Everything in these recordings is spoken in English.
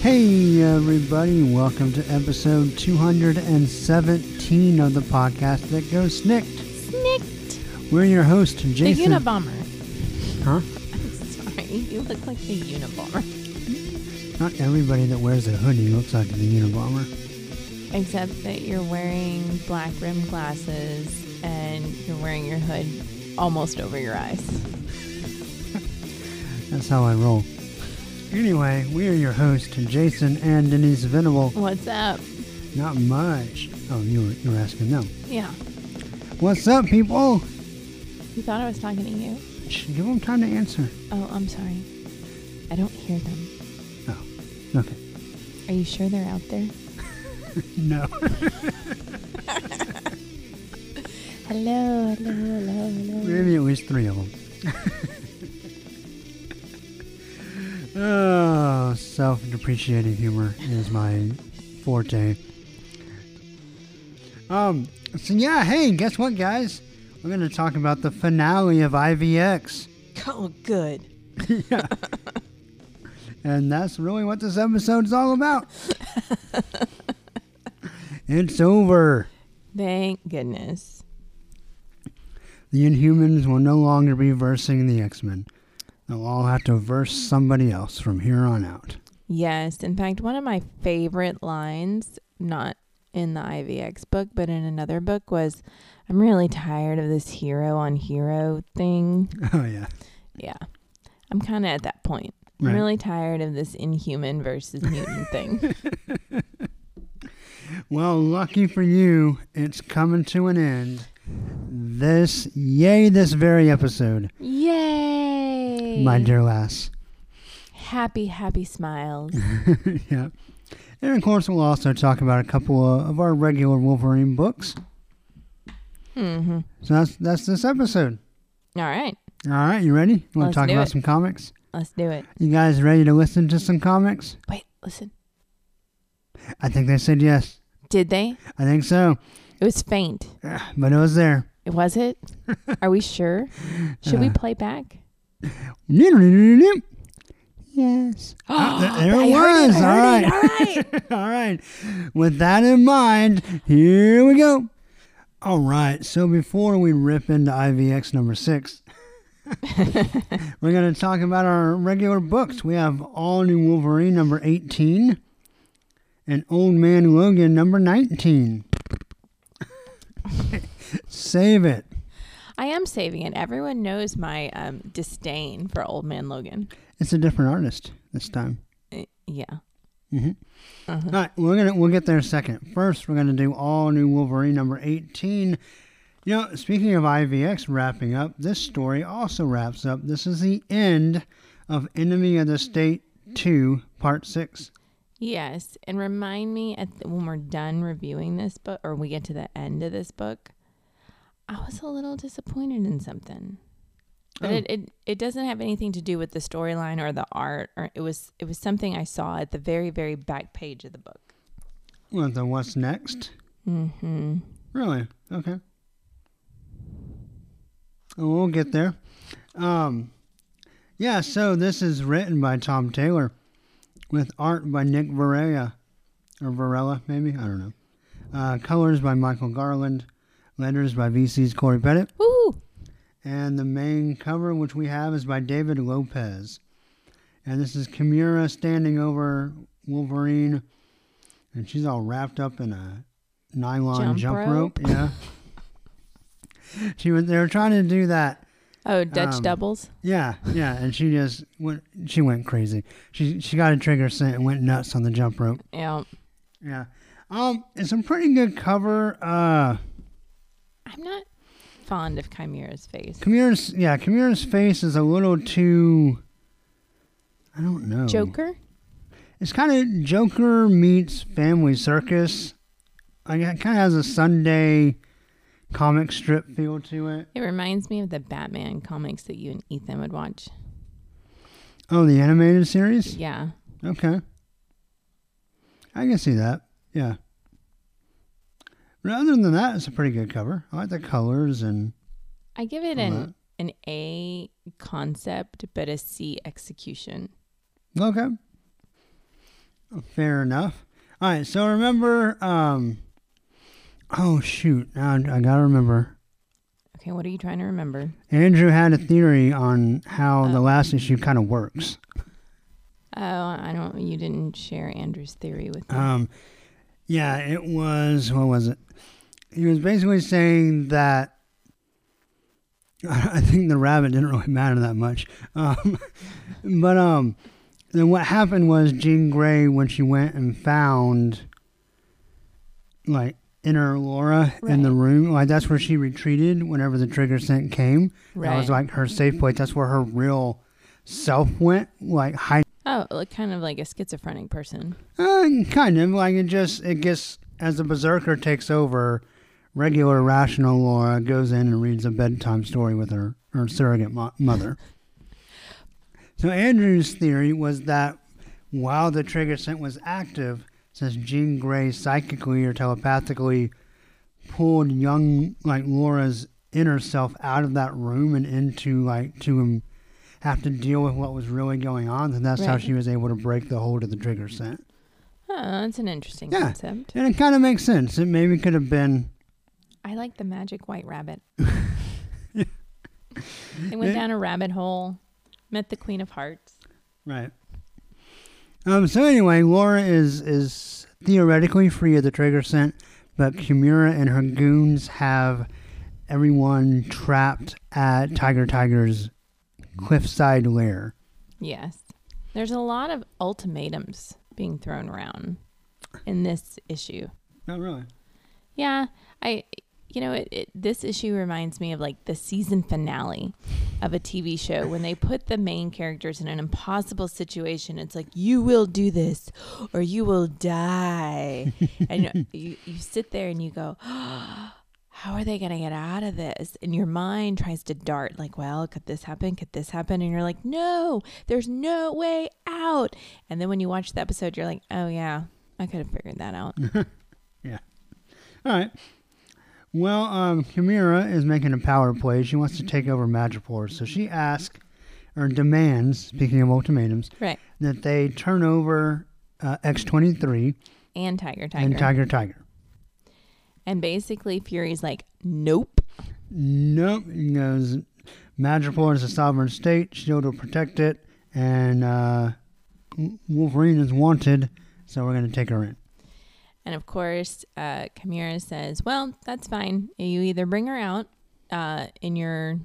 Hey everybody, welcome to episode 217 of the podcast that goes snicked. Snicked! We're your host, Jason. The Unabomber. Huh? I'm sorry, you look like the Unabomber. Not everybody that wears a hoodie looks like the Unabomber. Except that you're wearing black rimmed glasses and you're wearing your hood almost over your eyes. That's how I roll. Anyway, we are your hosts, Jason and Denise Venable. What's up? Not much. Oh, you were asking them. Yeah. What's up, people? You thought I was talking to you? Give them time to answer. Oh, I'm sorry. I don't hear them. Oh, okay. Are you sure they're out there? No. Hello, hello, hello, hello. Maybe it was three of them. Oh, self-depreciating humor is my forte. So yeah, hey, guess what, guys? We're going to talk about the finale of IVX. Oh, good. Yeah. And that's really what this episode's all about. It's over. Thank goodness. The Inhumans will no longer be versing the X-Men. They'll all have to verse somebody else from here on out. Yes. In fact, one of my favorite lines, not in the IVX book, but in another book was, I'm really tired of this hero on hero thing. Oh, yeah. Yeah. I'm kind of at that point. Right. I'm really tired of this inhuman versus mutant thing. Well, lucky for you, it's coming to an end. This very episode. Yay! My dear lass. Happy, happy smiles. Yeah. And of course, we'll also talk about a couple of our regular Wolverine books. Mm-hmm. So that's this episode. All right. All right, you ready? You want to talk about some comics? Let's do it. You guys ready to listen to some comics? Wait, listen. I think they said yes. Did they? I think so. It was faint. But it was there. It was it? Are we sure? Should we play back? Yes. There it was. All right. All right. With that in mind, here we go. All right. So before we rip into IVX number 6, we're going to talk about our regular books. We have All-New Wolverine number 18 and Old Man Logan number 19. Save it. I am saving it. Everyone knows my disdain for Old Man Logan. It's a different artist this time. Yeah. Mm-hmm. Uh-huh. All right, we'll get there second. First, we're gonna do All-New Wolverine number 18. You know, speaking of IVX wrapping up, this story also wraps up. This is the end of Enemy of the State 2, Part 6. Yes, and remind me when we're done reviewing this book, or we get to the end of this book, I was a little disappointed in something. But it doesn't have anything to do with the storyline or the art, or it was something I saw at the very, very back page of the book. Well, then what's next? Mm-hmm. Really? Okay. Well, we'll get there. Yeah, so this is written by Tom Taylor, with art by Nick Varela, or Varela maybe, I don't know. Colors by Michael Garland, letters by VCs Corey Pettit. Woo! And the main cover, which we have, is by David Lopez. And this is Kimura standing over Wolverine, and she's all wrapped up in a nylon jump rope. Yeah. They were trying to do that. Oh, Dutch doubles? Yeah, and she went crazy. She got a trigger set and went nuts on the jump rope. Yeah. It's a pretty good cover. I'm not fond of Chimera's face. Chimera's face is a little too, I don't know. Joker? It's kind of Joker meets Family Circus. Like, it kind of has a Sunday comic strip feel to it. It reminds me of the Batman comics that you and Ethan would watch. Oh, the animated series? Yeah. Okay. I can see that. Yeah. But other than that, it's a pretty good cover. I like the colors and... I give it an A concept, but a C execution. Okay. Fair enough. All right, so remember... oh, shoot. I got to remember. Okay, what are you trying to remember? Andrew had a theory on how the last issue kind of works. Oh, I don't... You didn't share Andrew's theory with me. Yeah, it was... What was it? He was basically saying that... I think the rabbit didn't really matter that much. But then what happened was Jean Grey, when she went and found, like, inner Laura in the room, like, that's where she retreated whenever the trigger scent came. Right. That was, like, her safe place. That's where her real self went, like, hiding. Oh, like, kind of like a schizophrenic person. Kind of. Like, it gets, as the Berserker takes over... Regular, rational Laura goes in and reads a bedtime story with her surrogate mother. So Andrew's theory was that while the trigger scent was active, since Jean Grey psychically or telepathically pulled Laura's inner self out of that room and into, like, to have to deal with what was really going on, and that's how she was able to break the hold of the trigger scent. Oh, that's an interesting concept. And it kind of makes sense. It maybe could have been... I like the magic white rabbit. They went down a rabbit hole, met the Queen of Hearts. Right. So anyway, Laura is theoretically free of the trigger scent, but Kimura and her goons have everyone trapped at Tiger's cliffside lair. Yes. There's a lot of ultimatums being thrown around in this issue. Not really. Yeah. This issue reminds me of, like, the season finale of a TV show when they put the main characters in an impossible situation. It's like, you will do this or you will die. And you sit there and you go, oh, how are they going to get out of this? And your mind tries to dart, like, well, could this happen? Could this happen? And you're like, no, there's no way out. And then when you watch the episode, you're like, oh, yeah, I could have figured that out. Yeah. All right. Well, Kimura is making a power play. She wants to take over Madripoor. So she demands, speaking of ultimatums, that they turn over X-23. And Tiger. And Tiger. And basically Fury's like, nope. Nope. He goes, Madripoor is a sovereign state. S.H.I.E.L.D. will protect it. And Wolverine is wanted. So we're going to take her in. And of course, Kimura says, well, that's fine. You either bring her out Tiger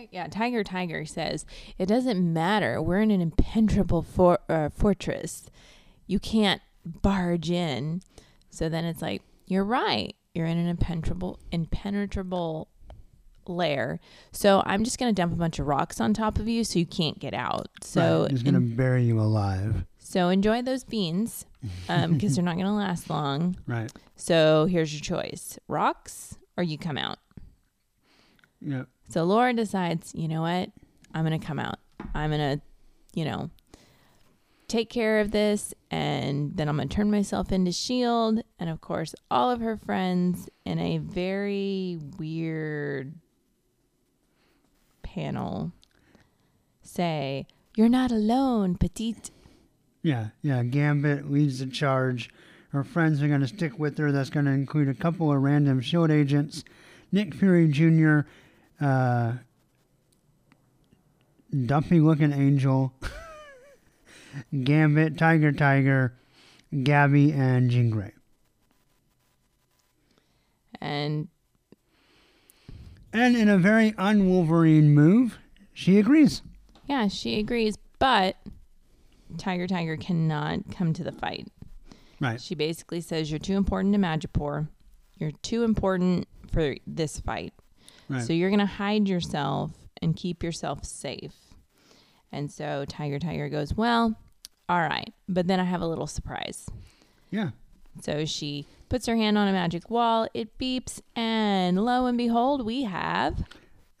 Tiger says, it doesn't matter. We're in an impenetrable fortress. You can't barge in. So then it's like, you're right. You're in an impenetrable lair. So I'm just going to dump a bunch of rocks on top of you so you can't get out. So I'm just going to bury you alive. So enjoy those beans because they're not going to last long. Right. So here's your choice. Rocks or you come out. Yep. So Laura decides, you know what? I'm going to come out. I'm going to, take care of this and then I'm going to turn myself into S.H.I.E.L.D. And, of course, all of her friends in a very weird panel say, you're not alone, petite. Yeah, Gambit leads the charge. Her friends are going to stick with her. That's going to include a couple of random S.H.I.E.L.D. agents. Nick Fury Jr., dumpy-looking Angel, Gambit, Tiger, Gabby, and Jean Grey. And in a very un-Wolverine move, she agrees. Yeah, she agrees, but... Tiger cannot come to the fight. Right. She basically says, you're too important to Madripoor. You're too important for this fight. Right. So you're going to hide yourself and keep yourself safe. And so Tiger goes, well, all right. But then I have a little surprise. Yeah. So she puts her hand on a magic wall, it beeps, and lo and behold, we have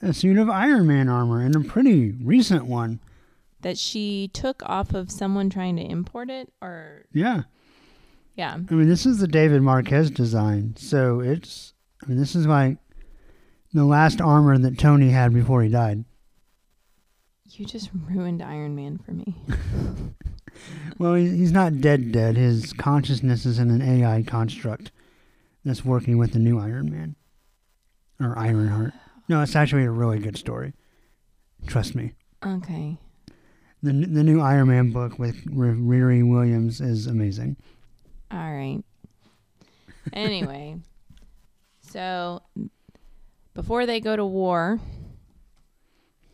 a suit of Iron Man armor, and a pretty recent one. That she took off of someone trying to import it, or... Yeah. Yeah. I mean, this is the David Marquez design, so it's... I mean, this is like the last armor that Tony had before he died. You just ruined Iron Man for me. Well, he's not dead. His consciousness is in an AI construct that's working with the new Iron Man. Or Ironheart. No, it's actually a really good story. Trust me. Okay. The new Iron Man book with Riri Williams is amazing. All right. Anyway, so before they go to war,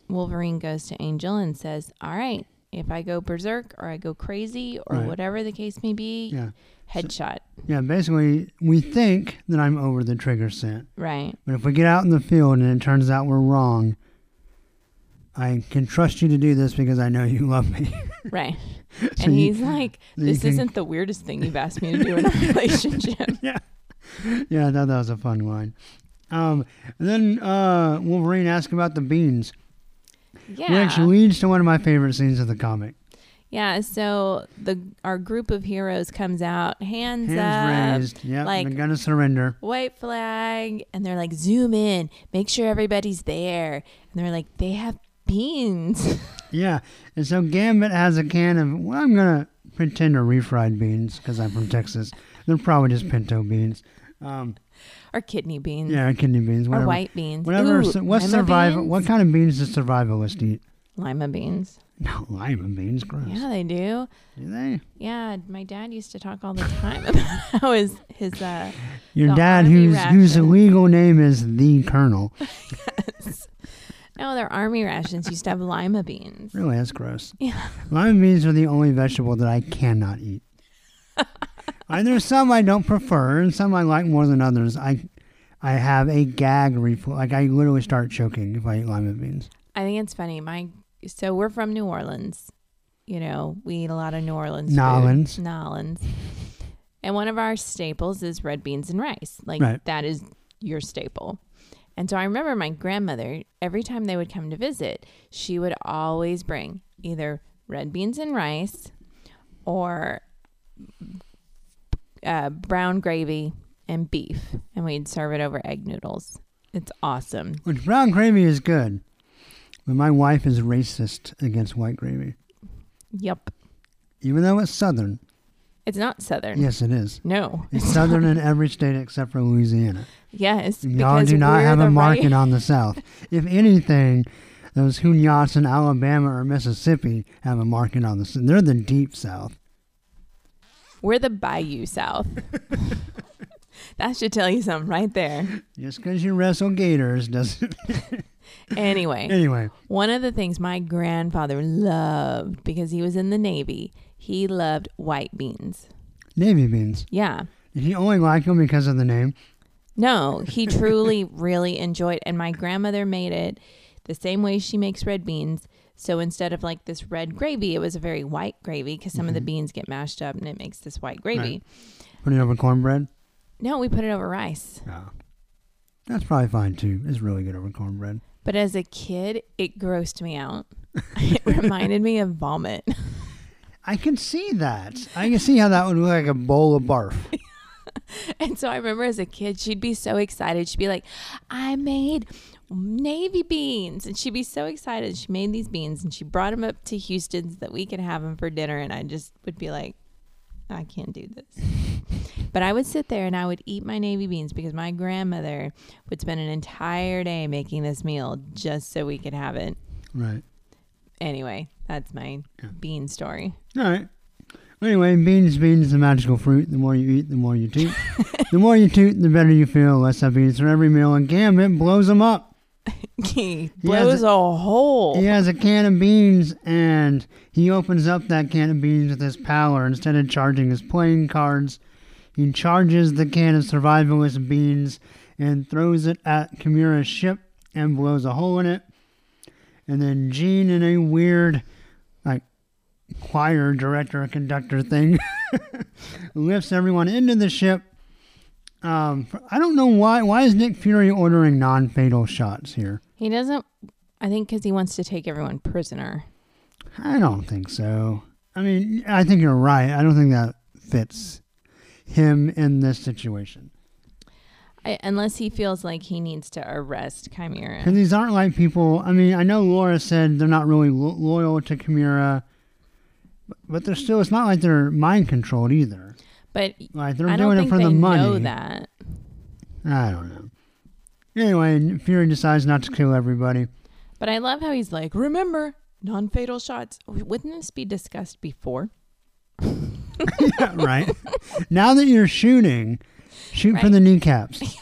Wolverine goes to Angel and says, all right, if I go berserk or I go crazy or whatever the case may be, headshot. So, basically, we think that I'm over the trigger scent. Right. But if we get out in the field and it turns out we're wrong, I can trust you to do this because I know you love me. Right. So and he's like, this isn't the weirdest thing you've asked me to do in a relationship. Yeah. Yeah, I thought that was a fun line. And then Wolverine asked about the beans. Yeah. Which leads to one of my favorite scenes of the comic. Yeah, so our group of heroes comes out, hands up, raised, like they're gonna surrender. White flag, and they're like, zoom in, make sure everybody's there. And they're like, they have beans. Yeah, and so Gambit has a can of, well, I'm gonna pretend are refried beans because I'm from Texas. They're probably just pinto beans. Or kidney beans. Yeah, or kidney beans. Whatever. Or white beans. Whatever. Ooh, beans? What kind of beans does survivalists eat? Lima beans. No, lima beans. Gross. Yeah, they do. Do they? Yeah, my dad used to talk all the time about how his your dad, whose legal name is the Colonel. Yes. No, their army rations used to have lima beans. Really, that's gross. Yeah. Lima beans are the only vegetable that I cannot eat. There's some I don't prefer, and some I like more than others. I have a gag reflex. Like, I literally start choking if I eat lima beans. I think it's funny. So we're from New Orleans. You know, we eat a lot of New Orleans food. Nolans. And one of our staples is red beans and rice. Like, that is your staple. And so I remember my grandmother, every time they would come to visit, she would always bring either red beans and rice or... brown gravy and beef, and we'd serve it over egg noodles. It's awesome. Which brown gravy is good, but my wife is racist against white gravy. Yep. Even though it's Southern. It's not Southern. Yes, it is. No. It's Southern in every state except for Louisiana. Yes. Y'all do not have a market on the South. If anything, those Houyhnhnms in Alabama or Mississippi have a market on the South. They're the deep South. We're the Bayou South. That should tell you something right there. Just because you wrestle gators doesn't... Anyway. One of the things my grandfather loved, because he was in the Navy, he loved white beans. Navy beans? Yeah. Did he only like them because of the name? No, he truly, really enjoyed it. And my grandmother made it the same way she makes red beans. So instead of like this red gravy, it was a very white gravy because some of the beans get mashed up and it makes this white gravy. Right. Put it over cornbread? No, we put it over rice. Oh. That's probably fine too. It's really good over cornbread. But as a kid, it grossed me out. It reminded me of vomit. I can see that. I can see how that would look like a bowl of barf. And so I remember as a kid, she'd be so excited. She'd be like, I made... Navy beans, and she'd be so excited. She made these beans and she brought them up to Houston so that we could have them for dinner, and I just would be like, I can't do this. But I would sit there and I would eat my navy beans because my grandmother would spend an entire day making this meal just so we could have it. Right. Anyway, that's my bean story. All right. Anyway, beans is a magical fruit. The more you eat, the more you toot. The more you toot, the better you feel. Less have beans for every meal, and Gambit blows them up. He blows a hole. He has a can of beans, and he opens up that can of beans with his power. Instead of charging his playing cards, he charges the can of survivalist beans and throws it at Kimura's ship and blows a hole in it. And then Jean, in a weird, like, choir director, conductor thing, lifts everyone into the ship. I don't know why. Why is Nick Fury ordering non-fatal shots here? He doesn't. I think because he wants to take everyone prisoner. I don't think so. I mean, I think you're right. I don't think that fits him in this situation. Unless he feels like he needs to arrest Kimura. Because these aren't like people. I mean, I know Laura said they're not really loyal to Kimura, but they're still. It's not like they're mind controlled either. But like they're doing it for the money. I don't think they know that. I don't know. Anyway, Fury decides not to kill everybody. But I love how he's like, remember, non-fatal shots. Wouldn't this be discussed before? Yeah, right. Now that you're shooting. Shoot right. For the kneecaps. Yeah.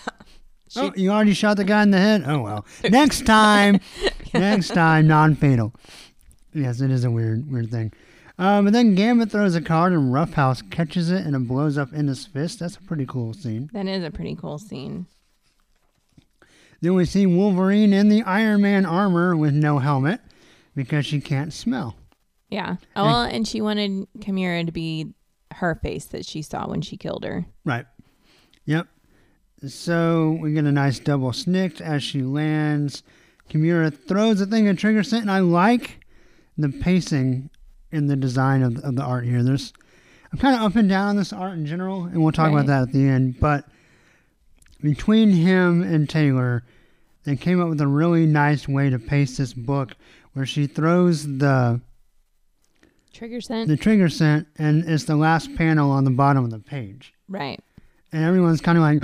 Oh, you already shot the guy in the head? Oh, well. Next time. Yeah. Next time, non-fatal. Yes, it is a weird thing. But then Gambit throws a card and Roughhouse catches it and it blows up in his fist. That's a pretty cool scene. That is a pretty cool scene. Then we see Wolverine in the Iron Man armor with no helmet because she can't smell. Yeah. Oh, well, and she wanted Kimura to be her face that she saw when she killed her. Right. Yep. So we get a nice double snicked as she lands. Kimura throws a thing at Trigger Scent, and I like the pacing in the design of the art here. I'm kind of up and down on this art in general, and we'll talk about that at the end. But between him and Taylor, they came up with a really nice way to pace this book where she throws the Trigger Scent. The Trigger Scent, and it's the last panel on the bottom of the page. Right. And everyone's kind of like,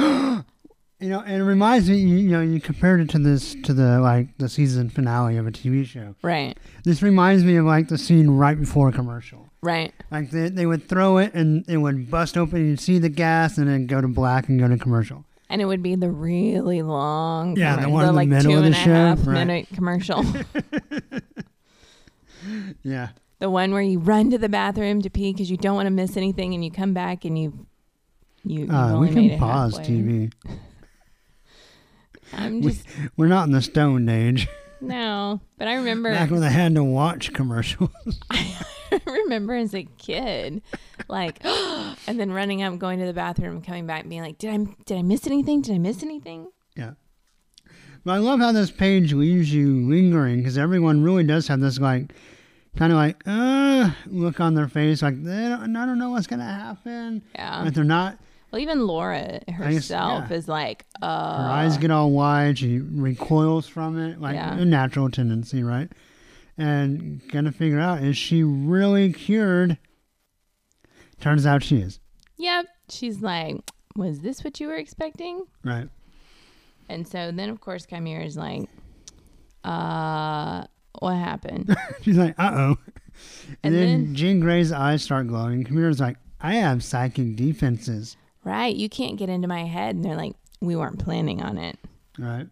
you know, and it reminds me, you know, you compared it to the season finale of a TV show. Right. This reminds me of like the scene right before a commercial. Right. Like they would throw it and it would bust open. You'd see the gas and then go to black and go to commercial. And it would be the really long, yeah, the one in the like middle of the show, 2.5 minute commercial. Yeah. The one where you run to the bathroom to pee because you don't want to miss anything, and you come back and we can pause TV. We're not in the Stone Age. No, but I remember back when I had to watch commercials. I remember as a kid, like, and then running up, going to the bathroom, coming back, and being like, "Did I miss anything? Did I miss anything?" Yeah, but I love how this page leaves you lingering because everyone really does have this like, kind of like, look on their face, like I don't know what's gonna happen. Yeah, but they're not. Well, even Laura herself is like, her eyes get all wide. She recoils from it, like a natural tendency, right? And gonna figure out, is she really cured? Turns out she is. Yep. She's like, was this what you were expecting? Right. And so then, of course, Kimura is like, what happened? She's like, uh-oh. And then Jean Grey's eyes start glowing. Kimura's like, I have psychic defenses. Right. You can't get into my head. And they're like, we weren't planning on it. Right.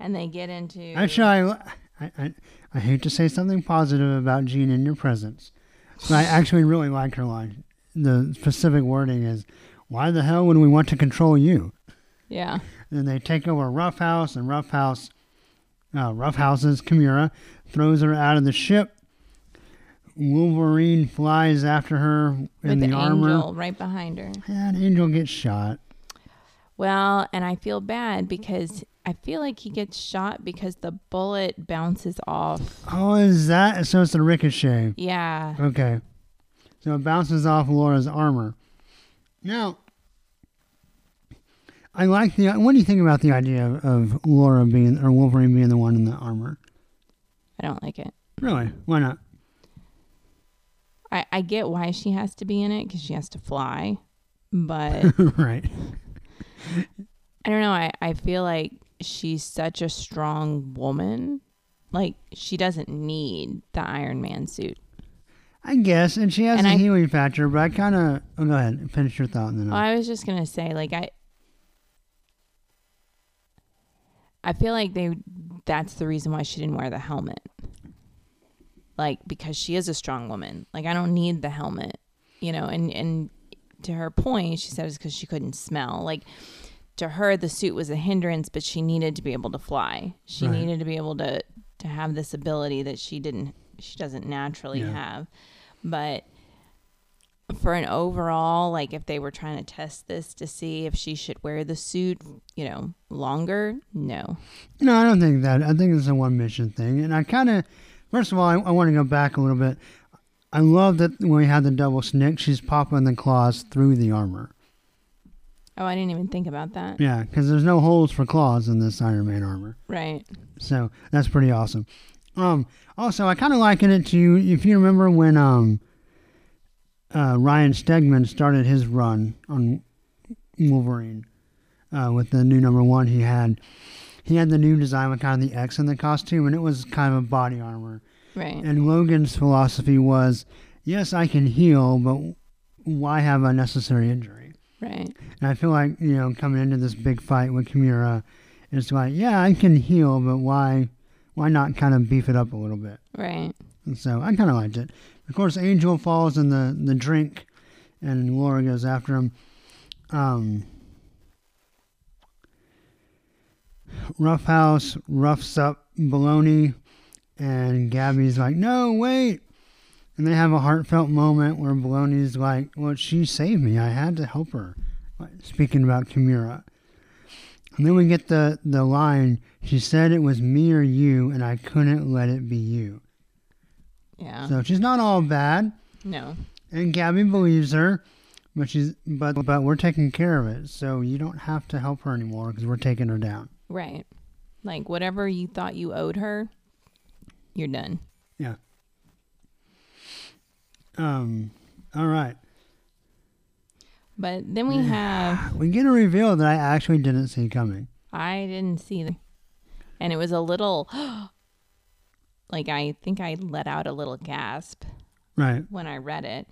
And they get into... Actually, I hate to say something positive about Jean in your presence, but I actually really like her line. The specific wording is, why the hell would we want to control you? Yeah. And then they take over Roughhouse, and Roughhouse's Kimura throws her out of the ship. Wolverine flies after her in the armor. With Angel right behind her. And Angel gets shot. Well, and I feel bad because I feel like he gets shot because the bullet bounces off. Oh, is that? So it's the ricochet. Yeah. Okay. So it bounces off Laura's armor. Now, I like the... What do you think about the idea of Laura being... or Wolverine being the one in the armor? I don't like it. Really? Why not? I get why she has to be in it, because she has to fly, but... Right. I don't know. I feel like she's such a strong woman. Like, she doesn't need the Iron Man suit. I guess, and she has a healing factor, but I kind of... Oh, go ahead. Finish your thought. And then I was just going to say, like, I feel like that's the reason why she didn't wear the helmet. Like, because she is a strong woman. Like, I don't need the helmet, you know? And to her point, she said it's because she couldn't smell. Like, to her, the suit was a hindrance, but she needed to be able to fly. She needed to be able to have this ability that she doesn't naturally have. But for an overall, like if they were trying to test this to see if she should wear the suit, you know, longer, no. No, I don't think that. I think it's a one mission thing. And I kind of, first of all, I want to go back a little bit. I love that when we had the double snick, she's popping the claws through the armor. Oh, I didn't even think about that. Yeah, because there's no holes for claws in this Iron Man armor. Right. So that's pretty awesome. Also, I kind of liken it to, if you remember when Ryan Stegman started his run on Wolverine with the new #1 he had the new design with kind of the X in the costume, and it was kind of a body armor. Right. And Logan's philosophy was, yes, I can heal, but why have unnecessary injury? Right. And I feel like, you know, coming into this big fight with Kimura, it's like, yeah, I can heal, but why not kind of beef it up a little bit? Right. And so I kind of liked it. Of course, Angel falls in the drink, and Laura goes after him. Roughhouse roughs up Bologna, and Gabby's like, no, wait. And they have a heartfelt moment where Bologna's like, well, she saved me. I had to help her. Speaking about Kimura. And then we get the line, she said it was me or you, and I couldn't let it be you. Yeah. So she's not all bad. No. And Gabby believes her, but but we're taking care of it, so you don't have to help her anymore because we're taking her down. Right. Like, whatever you thought you owed her, you're done. Yeah. All right. But then we get a reveal that I actually didn't see coming. I didn't see that. And it was a little, like, I think I let out a little gasp. Right. When I read it.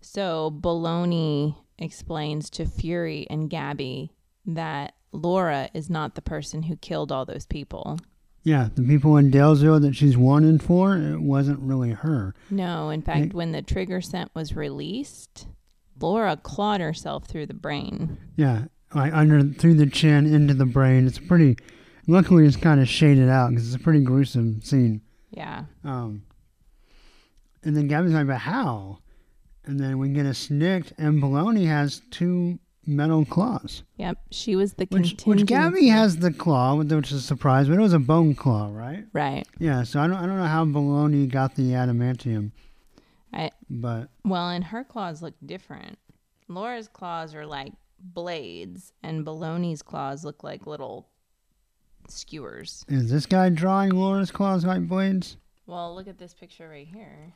So Bologna explains to Fury and Gabby that Laura is not the person who killed all those people. Yeah, the people in Dalesville that she's wanted for, it wasn't really her. No, in fact, when the trigger scent was released, Laura clawed herself through the brain. Yeah, like through the chin into the brain. It's pretty. Luckily, it's kind of shaded out because it's a pretty gruesome scene. Yeah. And then Gabby's like, "But how?" And then we get a snicked, and Bologna has two metal claws. Yep, she was the contingent. Which Gabby has the claw, which is a surprise, but it was a bone claw, right? Right. Yeah, so I don't know how Bologna got the adamantium. Well, and her claws look different. Laura's claws are like blades, and Bologna's claws look like little skewers. Is this guy drawing Laura's claws like blades? Well, look at this picture right here.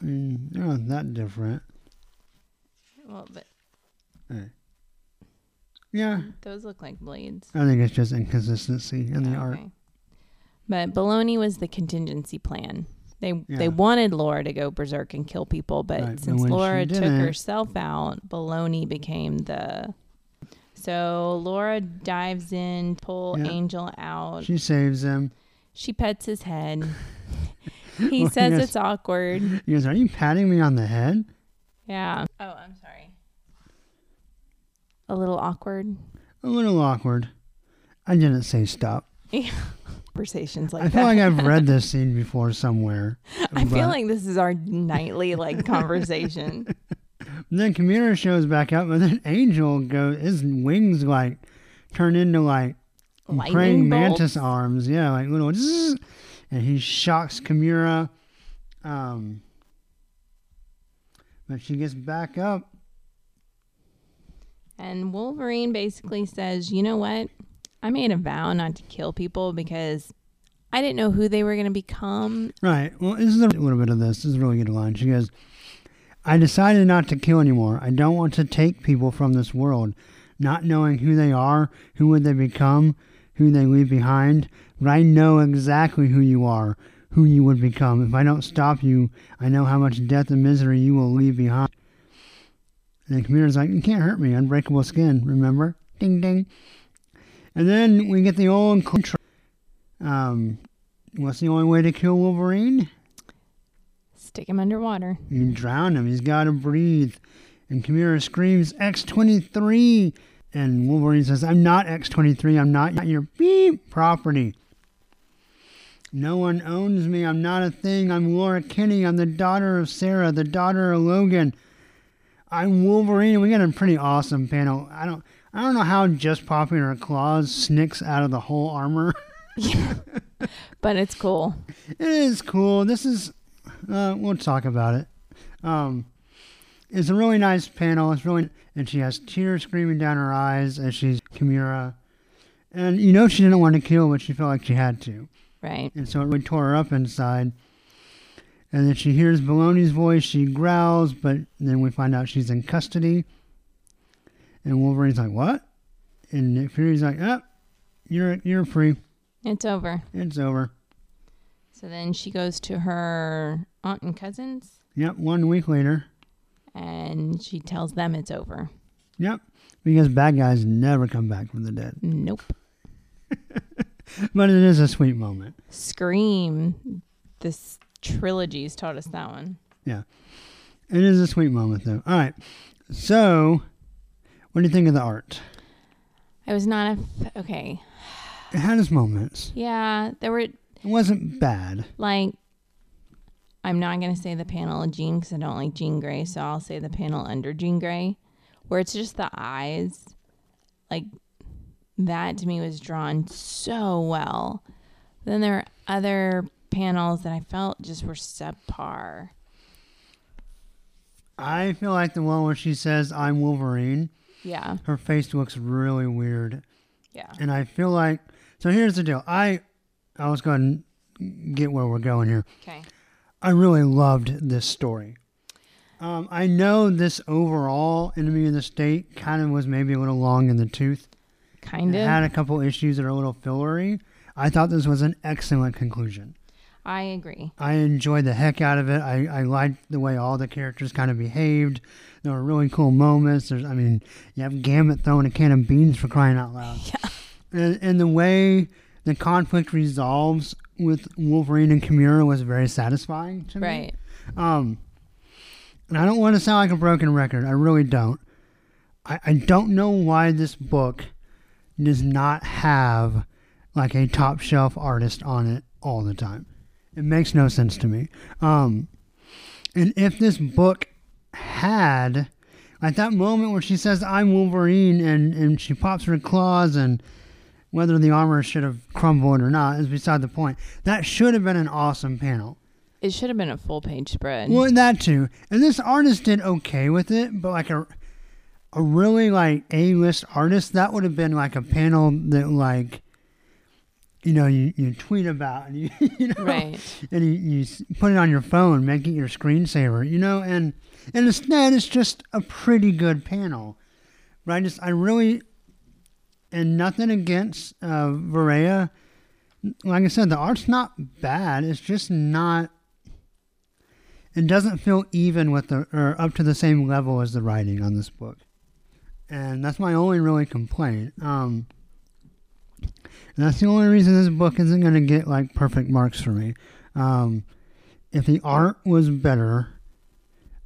I mean, they're not that different. Well, but yeah, those look like blades. I think it's just inconsistency in the art. But Bologna was the contingency plan. They wanted Laura to go berserk and kill people, but since Laura took herself out, Bologna became the. So Laura dives in, pull Angel out. She saves him. She pets his head. He says it's awkward. He goes, "Are you patting me on the head?" Yeah. Oh, I'm sorry. A little awkward. A little awkward. I didn't say stop. Conversations like that. I feel like I've read this scene before somewhere. I feel like this is our nightly like conversation. Then Kimura shows back up, and then Angel goes. His wings like turn into like praying mantis arms. Yeah, like little. Zzz, and he shocks Kimura, but she gets back up. And Wolverine basically says, you know what? I made a vow not to kill people because I didn't know who they were going to become. Right. Well, this is a little bit of this. This is a really good line. She goes, I decided not to kill anymore. I don't want to take people from this world. Not knowing who they are, who would they become, who they leave behind. But I know exactly who you are, who you would become. If I don't stop you, I know how much death and misery you will leave behind. And the computer's like, you can't hurt me. Unbreakable skin, remember? Ding, ding. And then we get the old contra. What's the only way to kill Wolverine? Stick him underwater. You drown him. He's got to breathe. And Kimura screams, X-23. And Wolverine says, I'm not X-23. I'm not your beep property. No one owns me. I'm not a thing. I'm Laura Kinney. I'm the daughter of Sarah, the daughter of Logan. I'm Wolverine. We got a pretty awesome panel. I don't know how just popping her claws snicks out of the whole armor. Yeah. But it's cool. It is cool. This is, we'll talk about it. It's a really nice panel. It's really, and she has tears screaming down her eyes as she's Kimura. And you know she didn't want to kill, but she felt like she had to. Right. And so it really tore her up inside. And then she hears Bologna's voice. She growls, but then we find out she's in custody. And Wolverine's like, what? And Nick Fury's like, oh, you're free. It's over. It's over. So then she goes to her aunt and cousins. Yep, 1 week later. And she tells them it's over. Yep, because bad guys never come back from the dead. Nope. But it is a sweet moment. Scream. This trilogy's taught us that one. Yeah. It is a sweet moment, though. All right. So, what do you think of the art? I was not okay. It had its moments. Yeah. It wasn't bad. Like, I'm not going to say the panel of Jean because I don't like Jean Grey, so I'll say the panel under Jean Grey, where it's just the eyes. Like, that to me was drawn so well. Then there are other panels that I felt just were subpar. I feel like the one where she says, I'm Wolverine. Yeah. Her face looks really weird. Yeah. And I feel like, so here's the deal. I was going to get where we're going here. Okay. I really loved this story. I know this overall Enemy of the State kind of was maybe a little long in the tooth. Kind of. It had a couple issues that are a little fillery. I thought this was an excellent conclusion. I agree. I enjoyed the heck out of it. I liked the way all the characters kind of behaved. There were really cool moments. You have Gambit throwing a can of beans for crying out loud. Yeah. And the way the conflict resolves with Wolverine and Kimura was very satisfying to me. Right. And I don't want to sound like a broken record. I really don't. I don't know why this book does not have like a top shelf artist on it all the time. It makes no sense to me. And if this book had, like that moment where she says, I'm Wolverine, and she pops her claws, and whether the armor should have crumbled or not is beside the point. That should have been an awesome panel. It should have been a full-page spread. Well, that too. And this artist did okay with it, but like a really like A-list artist, that would have been like a panel that like, you know, you tweet about, and you know, right. And you put it on your phone, make it your screensaver, you know, and instead it's just a pretty good panel. But I really, nothing against Varela. Like I said, the art's not bad. It's just not, it doesn't feel even with or up to the same level as the writing on this book. And that's my only really complaint. And that's the only reason this book isn't going to get, like, perfect marks for me. If the art was better,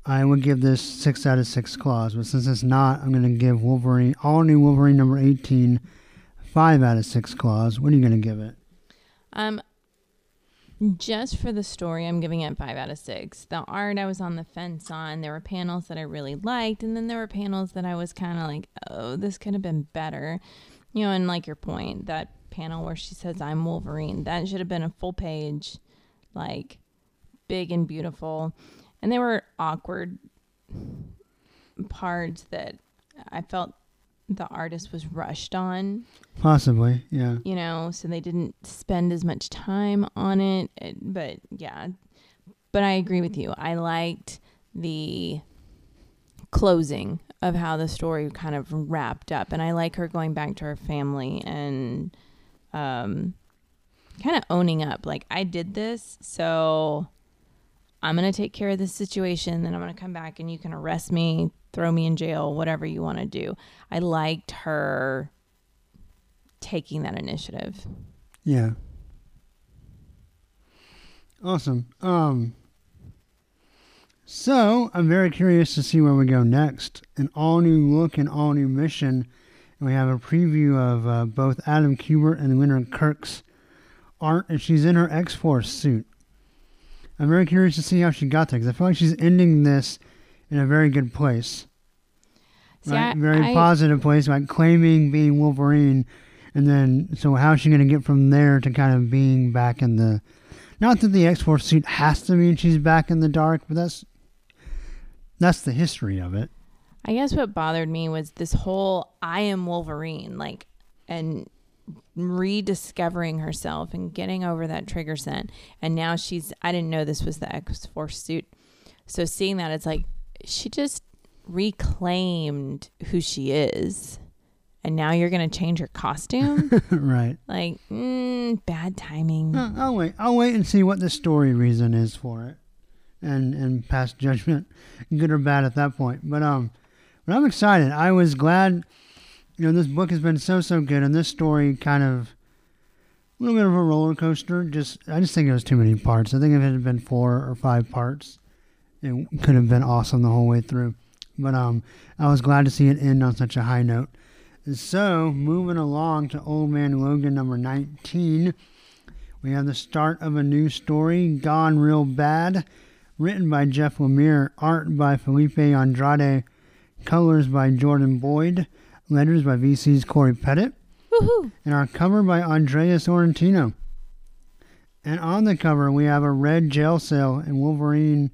I would give this 6 out of 6 claws. But since it's not, I'm going to give Wolverine, All-New Wolverine number 18, 5 out of 6 claws. What are you going to give it? Just for the story, I'm giving it 5 out of 6. The art I was on the fence on. There were panels that I really liked, and then there were panels that I was kind of like, oh, this could have been better. You know, and like your point, that panel where she says, I'm Wolverine, that should have been a full page, like, big and beautiful. And there were awkward parts that I felt the artist was rushed on. Possibly, yeah. You know, so they didn't spend as much time on it. But, yeah. But I agree with you. I liked the closing of how the story kind of wrapped up. And I like her going back to her family and kind of owning up. Like, I did this, so I'm going to take care of this situation. Then I'm going to come back and you can arrest me, throw me in jail, whatever you want to do. I liked her taking that initiative. Yeah. Awesome. So, I'm very curious to see where we go next. An all-new look and all-new mission. And we have a preview of both Adam Kubert and Leonard Kirk's art, and she's in her X-Force suit. I'm very curious to see how she got there, because I feel like she's ending this in a very good place. See, right? Very positive place, like claiming being Wolverine, and then, so how's she going to get from there to kind of being back in the... Not that the X-Force suit has to mean she's back in the dark, but that's the history of it. I guess what bothered me was this whole I am Wolverine, like, and rediscovering herself and getting over that trigger scent. And now she's, I didn't know this was the X-Force suit. So seeing that, it's like she just reclaimed who she is. And now you're going to change your costume? Right. Like, bad timing. I'll wait and see what the story reason is for it. And pass judgment, good or bad at that point. But I'm excited. I was glad, this book has been so good, and this story kind of a little bit of a roller coaster. I just think it was too many parts. I think if it had been 4 or 5 parts, it could have been awesome the whole way through. But I was glad to see it end on such a high note. And so moving along to Old Man Logan number 19, we have the start of a new story, Gone Real Bad. Written by Jeff Lemire, art by Felipe Andrade, colors by Jordan Boyd, letters by VCs Corey Pettit, woohoo! And our cover by Andreas Orentino. And on the cover, we have a red jail cell and Wolverine,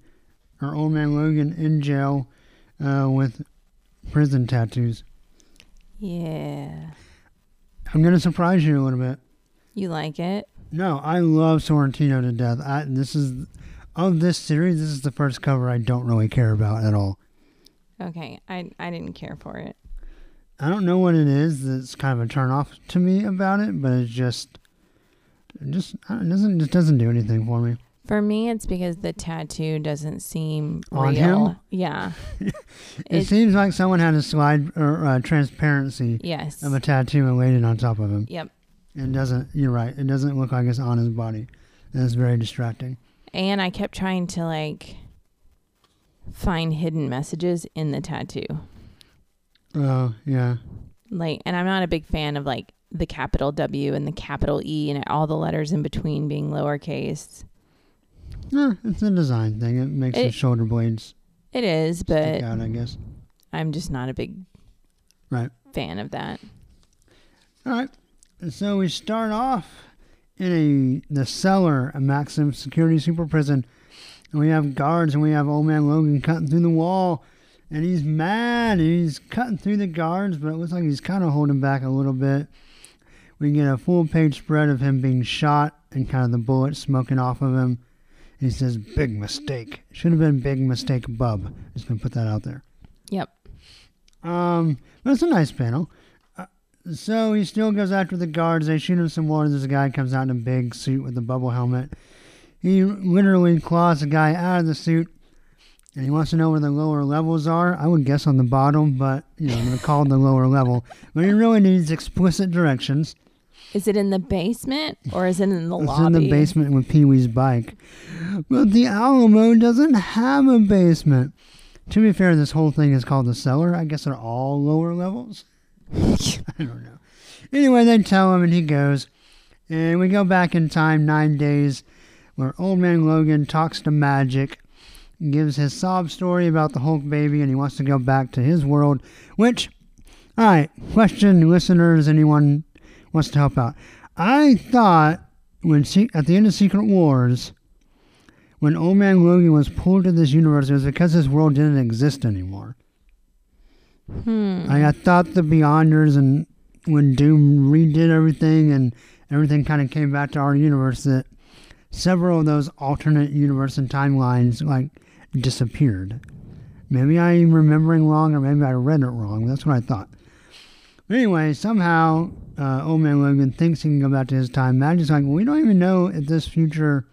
or Old Man Logan, in jail with prison tattoos. Yeah. I'm going to surprise you a little bit. You like it? No, I love Sorrentino to death. Of this series, this is the first cover I don't really care about at all. Okay, I didn't care for it. I don't know what it is that's kind of a turn-off to me about it, but it's just doesn't do anything for me. For me, it's because the tattoo doesn't seem on real. Him? Yeah. it seems like someone had a slide or transparency yes. of a tattoo and laid it on top of him. Yep. It doesn't. You're right. It doesn't look like it's on his body. And it's very distracting. And I kept trying to, find hidden messages in the tattoo. Oh, yeah. And I'm not a big fan of, the capital W and the capital E and all the letters in between being lowercase. No, it's a design thing. It makes the shoulder blades. It is, but stick out, I guess. I'm just not a big fan of that. All right. So we start off in the cellar, a maximum security super prison, and we have guards, and we have Old Man Logan cutting through the wall, and he's mad, and he's cutting through the guards, but it looks like he's kind of holding back a little bit. We get a full page spread of him being shot and kind of the bullets smoking off of him, and he says, "Big mistake." Should have been "Big mistake, bub." Just gonna put that out there. Yep. But it's a nice panel. So he still goes after the guards. They shoot him some more. This guy comes out in a big suit with a bubble helmet. He literally claws the guy out of the suit, and he wants to know where the lower levels are. I would guess on the bottom, but I'm going to call it the lower level. But he really needs explicit directions. Is it in the basement or is it in the lobby? It's in the basement with Pee-wee's bike. But the Alamo doesn't have a basement. To be fair, this whole thing is called the cellar. I guess they're all lower levels. I don't know. Anyway, they tell him and he goes. And we go back in time 9 days where Old Man Logan talks to Magic, gives his sob story about the Hulk baby, and he wants to go back to his world, which, all right, question listeners, anyone wants to help out. I thought at the end of Secret Wars, when Old Man Logan was pulled to this universe, it was because his world didn't exist anymore. I thought the Beyonders, and when Doom redid everything and everything kind of came back to our universe, that several of those alternate universe and timelines disappeared. Maybe I'm remembering wrong, or maybe I read it wrong. That's what I thought. But anyway, somehow Old Man Logan thinks he can go back to his time. Magic's like, we don't even know if this future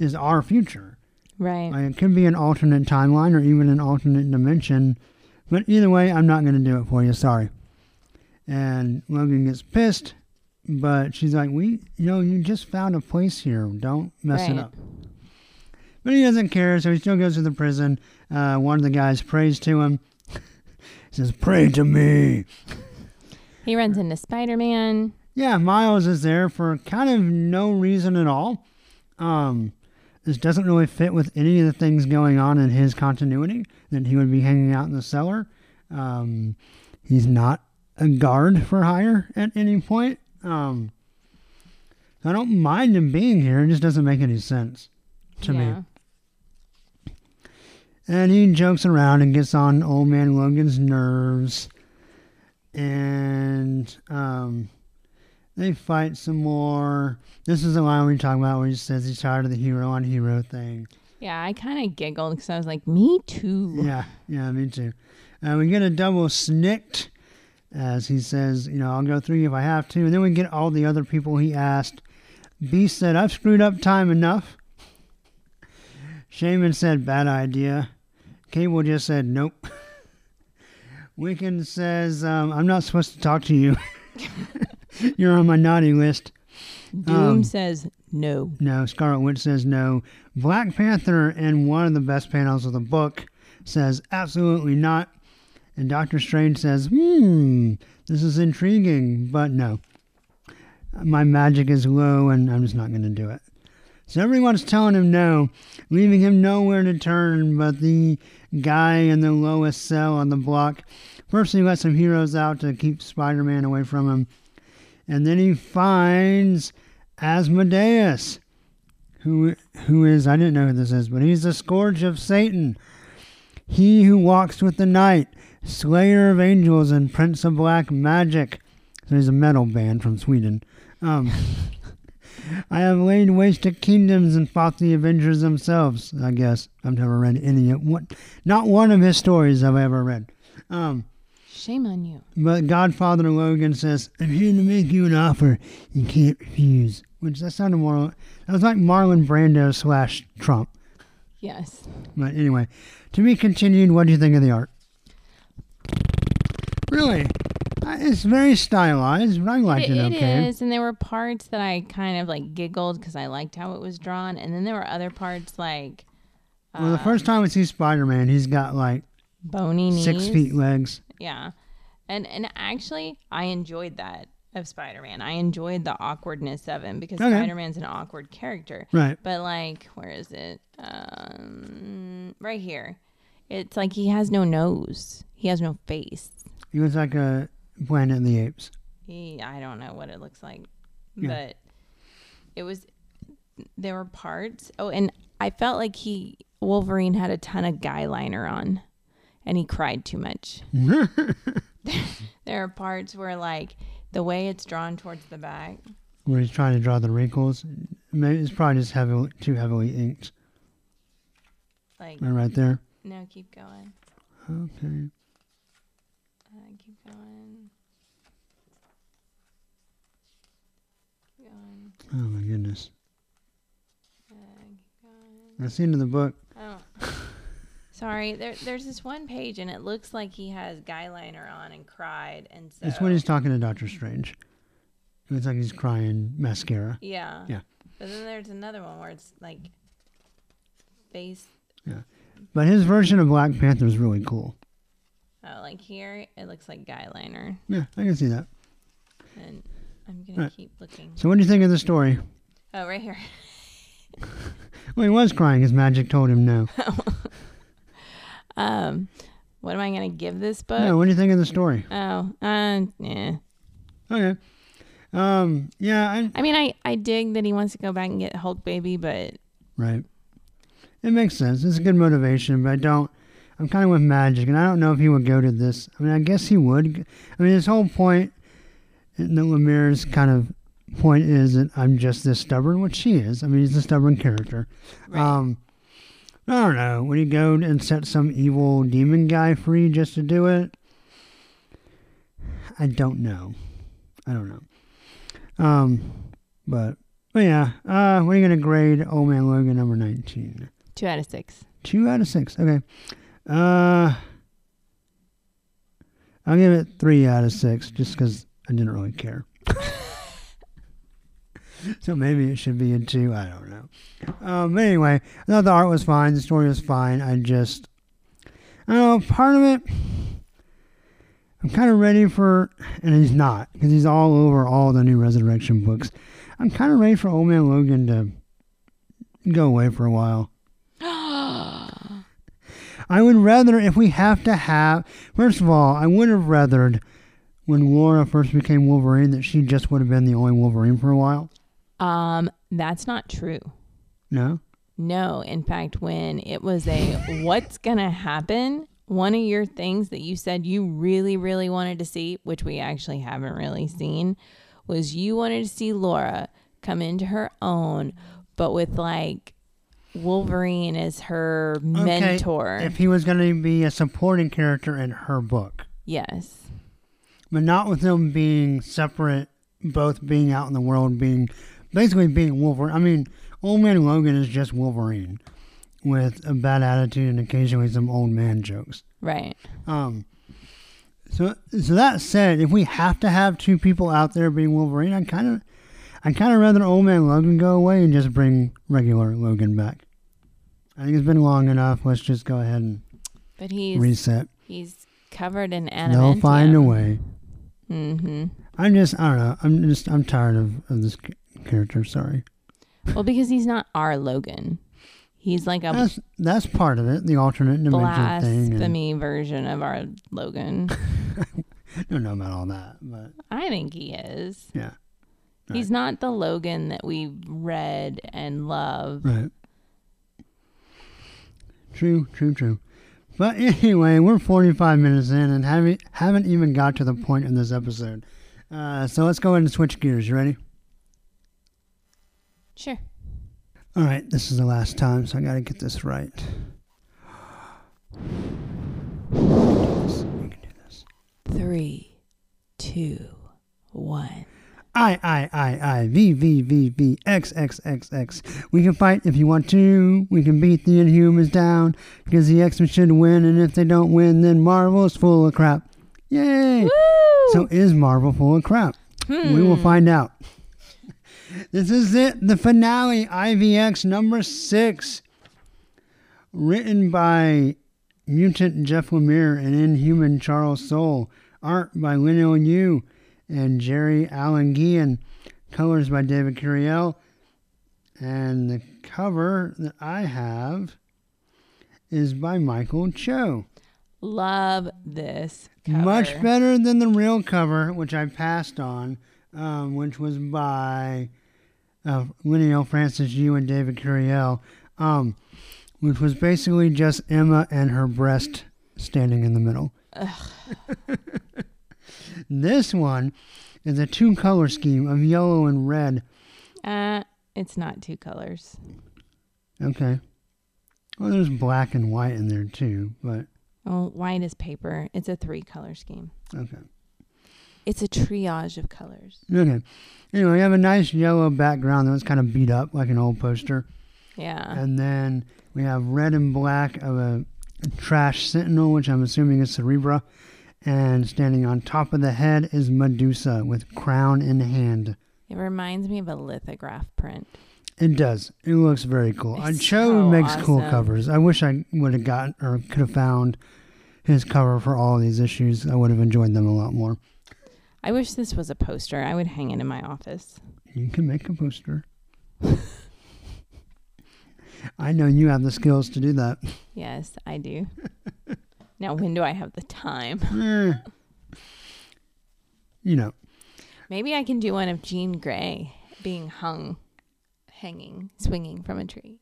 is our future. Right. It could be an alternate timeline or even an alternate dimension. But either way, I'm not going to do it for you. Sorry. And Logan gets pissed, but she's like, you just found a place here. Don't mess it up. But he doesn't care, so he still goes to the prison. One of the guys prays to him. He says, "Pray to me." He runs into Spider-Man. yeah, Miles is there for kind of no reason at all. This doesn't really fit with any of the things going on in his continuity, that he would be hanging out in the cellar. He's not a guard for hire at any point. I don't mind him being here. It just doesn't make any sense to me. And he jokes around and gets on Old Man Logan's nerves. And they fight some more. This is the line we talk about where he says he's tired of the hero-on-hero thing. Yeah, I kind of giggled because I was like, me too. Yeah, me too. We get a double snicked as he says, you know, I'll go through you if I have to. And then we get all the other people he asked. Beast said, I've screwed up time enough. Shaman said, bad idea. Cable just said, nope. Wiccan says, I'm not supposed to talk to you. You're on my naughty list. Doom says, no. No, Scarlet Witch says, no. Black Panther, in one of the best panels of the book, says, absolutely not. And Doctor Strange says, this is intriguing, but no. My magic is low, and I'm just not going to do it. So everyone's telling him no, leaving him nowhere to turn but the guy in the lowest cell on the block. First he lets some heroes out to keep Spider-Man away from him. And then he finds Asmodeus, who is, I didn't know who this is, but he's the Scourge of Satan. He who walks with the night, Slayer of Angels and Prince of Black Magic. So he's a metal band from Sweden. I have laid waste to kingdoms and fought the Avengers themselves. I guess I've never read any of what, not one of his stories I've ever read. Shame on you. But Godfather Logan says, I'm here to make you an offer you can't refuse. Which that sounded more, that was like Marlon Brando / Trump. Yes. But anyway, to be continued, what do you think of the art? Really? It's very stylized, but I liked it okay. It is, and there were parts that I kind of, like, giggled because I liked how it was drawn, and then there were other parts, like... well, the first time we see Spider-Man, he's got, like... bony knees. 6 feet legs. Yeah. And actually, I enjoyed that of Spider-Man. I enjoyed the awkwardness of him, because Spider-Man's an awkward character. Right. But, like, where is it? Right here. It's like he has no nose. He has no face. He was like a... Planet of the Apes. I don't know what it looks like, but it was, there were parts. Oh, and I felt like Wolverine had a ton of guy liner on and he cried too much. There are parts where, like, the way it's drawn towards the back. Where he's trying to draw the wrinkles. Maybe it's probably just too heavily inked. Like. Right there. No, keep going. Okay. Keep going. Keep going. Oh my goodness. Keep going. That's the end of the book. Oh. Sorry, there's this one page and it looks like he has guy liner on and cried, and so it's when he's talking to Doctor Strange. It's like he's crying mascara. Yeah. Yeah. But then there's another one where it's like face. Yeah. But his version of Black Panther is really cool. Oh, like here, it looks like guy liner. Yeah, I can see that. And I'm going to keep looking. So what do you think of the story? Oh, right here. Well, he was crying. His magic told him no. What am I going to give this book? Yeah, what do you think of the story? Oh, yeah. Okay. Yeah. I mean, I dig that he wants to go back and get Hulk Baby, but... Right. It makes sense. It's a good motivation, but I'm kind of with Magic, and I don't know if he would go to this. I mean, I guess he would. I mean, his whole point, Lemire's kind of point is that I'm just this stubborn, which she is. I mean, he's a stubborn character. Right. I don't know. Would he go and set some evil demon guy free just to do it? I don't know. But yeah. What are you going to grade Old Man Logan number 19? 2 out of 6. 2 out of 6. Okay. I'll give it 3 out of 6 just because I didn't really care. So maybe it should be a 2. I don't know. Anyway, I thought the art was fine. The story was fine. I don't know. Part of it, I'm kind of ready for, and he's not, because he's all over all the new Resurrection books. I'm kind of ready for Old Man Logan to go away for a while. I would rather, if we have to have, first of all, I would have rathered when Laura first became Wolverine that she just would have been the only Wolverine for a while. That's not true. No? No. In fact, when it was a what's going to happen, one of your things that you said you really, really wanted to see, which we actually haven't really seen, was you wanted to see Laura come into her own, but with like Wolverine as her mentor. If he was going to be a supporting character in her book. Yes. But not with them being separate, both being out in the world, basically being Wolverine. I mean, Old Man Logan is just Wolverine with a bad attitude and occasionally some old man jokes. Right. So that said, if we have to have two people out there being Wolverine, I'd kind of rather Old Man Logan go away and just bring regular Logan back. I think it's been long enough. Let's just go ahead and reset. He's covered in adamantium. They'll find a way. Mm-hmm. I'm tired of this character. Sorry. Well, because he's not our Logan. He's like a... That's part of it, the alternate dimension thing. Blasphemy version of our Logan. I don't know about all that, but... I think he is. Yeah. Right. He's not the Logan that we read and love. Right. True. But anyway, we're 45 minutes in and haven't even got to the point in this episode. So let's go ahead and switch gears. You ready? Sure. All right, this is the last time, so I got to get this right. We can do this. 3, 2, 1. I, V, X. We can fight if you want to. We can beat the Inhumans down because the X-Men should win, and if they don't win, then Marvel's full of crap. Yay! Woo! So is Marvel full of crap? We will find out. This is it, the finale, IVX number 6. Written by mutant Jeff Lemire and Inhuman Charles Soule. Art by Lin-El Yu and Jerry Allen Guillen. Colors by David Curiel. And the cover that I have is by Michael Cho. Love this cover. Much better than the real cover, which I passed on, which was by Lin-El Francis Yu and David Curiel, which was basically just Emma and her breast standing in the middle. This one is a 2-color scheme of yellow and red. It's not 2 colors. Okay. Well, there's black and white in there too, but... Oh, white is paper. It's a 3-color scheme. Okay. It's a triage of colors. Okay. Anyway, we have a nice yellow background that was kind of beat up like an old poster. Yeah. And then we have red and black of a trash sentinel, which I'm assuming is Cerebra. And standing on top of the head is Medusa with crown in hand. It reminds me of a lithograph print. It does. It looks very cool. Cho makes cool covers. I wish I would have gotten or could have found his cover for all of these issues. I would have enjoyed them a lot more. I wish this was a poster. I would hang it in my office. You can make a poster. I know you have the skills to do that. Yes, I do. Now, when do I have the time? You know. Maybe I can do one of Jean Grey being swinging from a tree.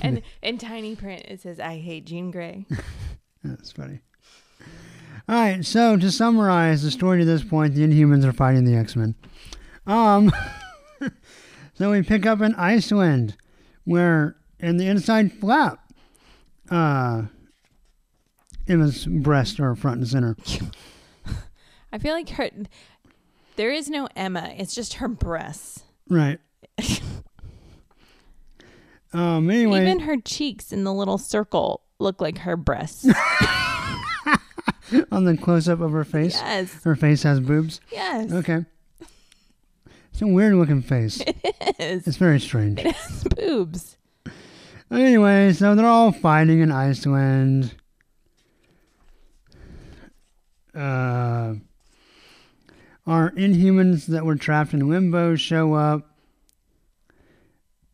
And in tiny print, it says, I hate Jean Grey. That's funny. All right, so to summarize the story to this point, the Inhumans are fighting the X-Men. So we pick up in Iceland, where in the inside flap, Emma's breasts are front and center. I feel like there is no Emma. It's just her breasts. Right. Anyway. Even her cheeks in the little circle look like her breasts. On the close-up of her face? Yes. Her face has boobs? Yes. Okay. It's a weird-looking face. It is. It's very strange. It has boobs. Anyway, so they're all fighting in Iceland. Our Inhumans that were trapped in Limbo show up.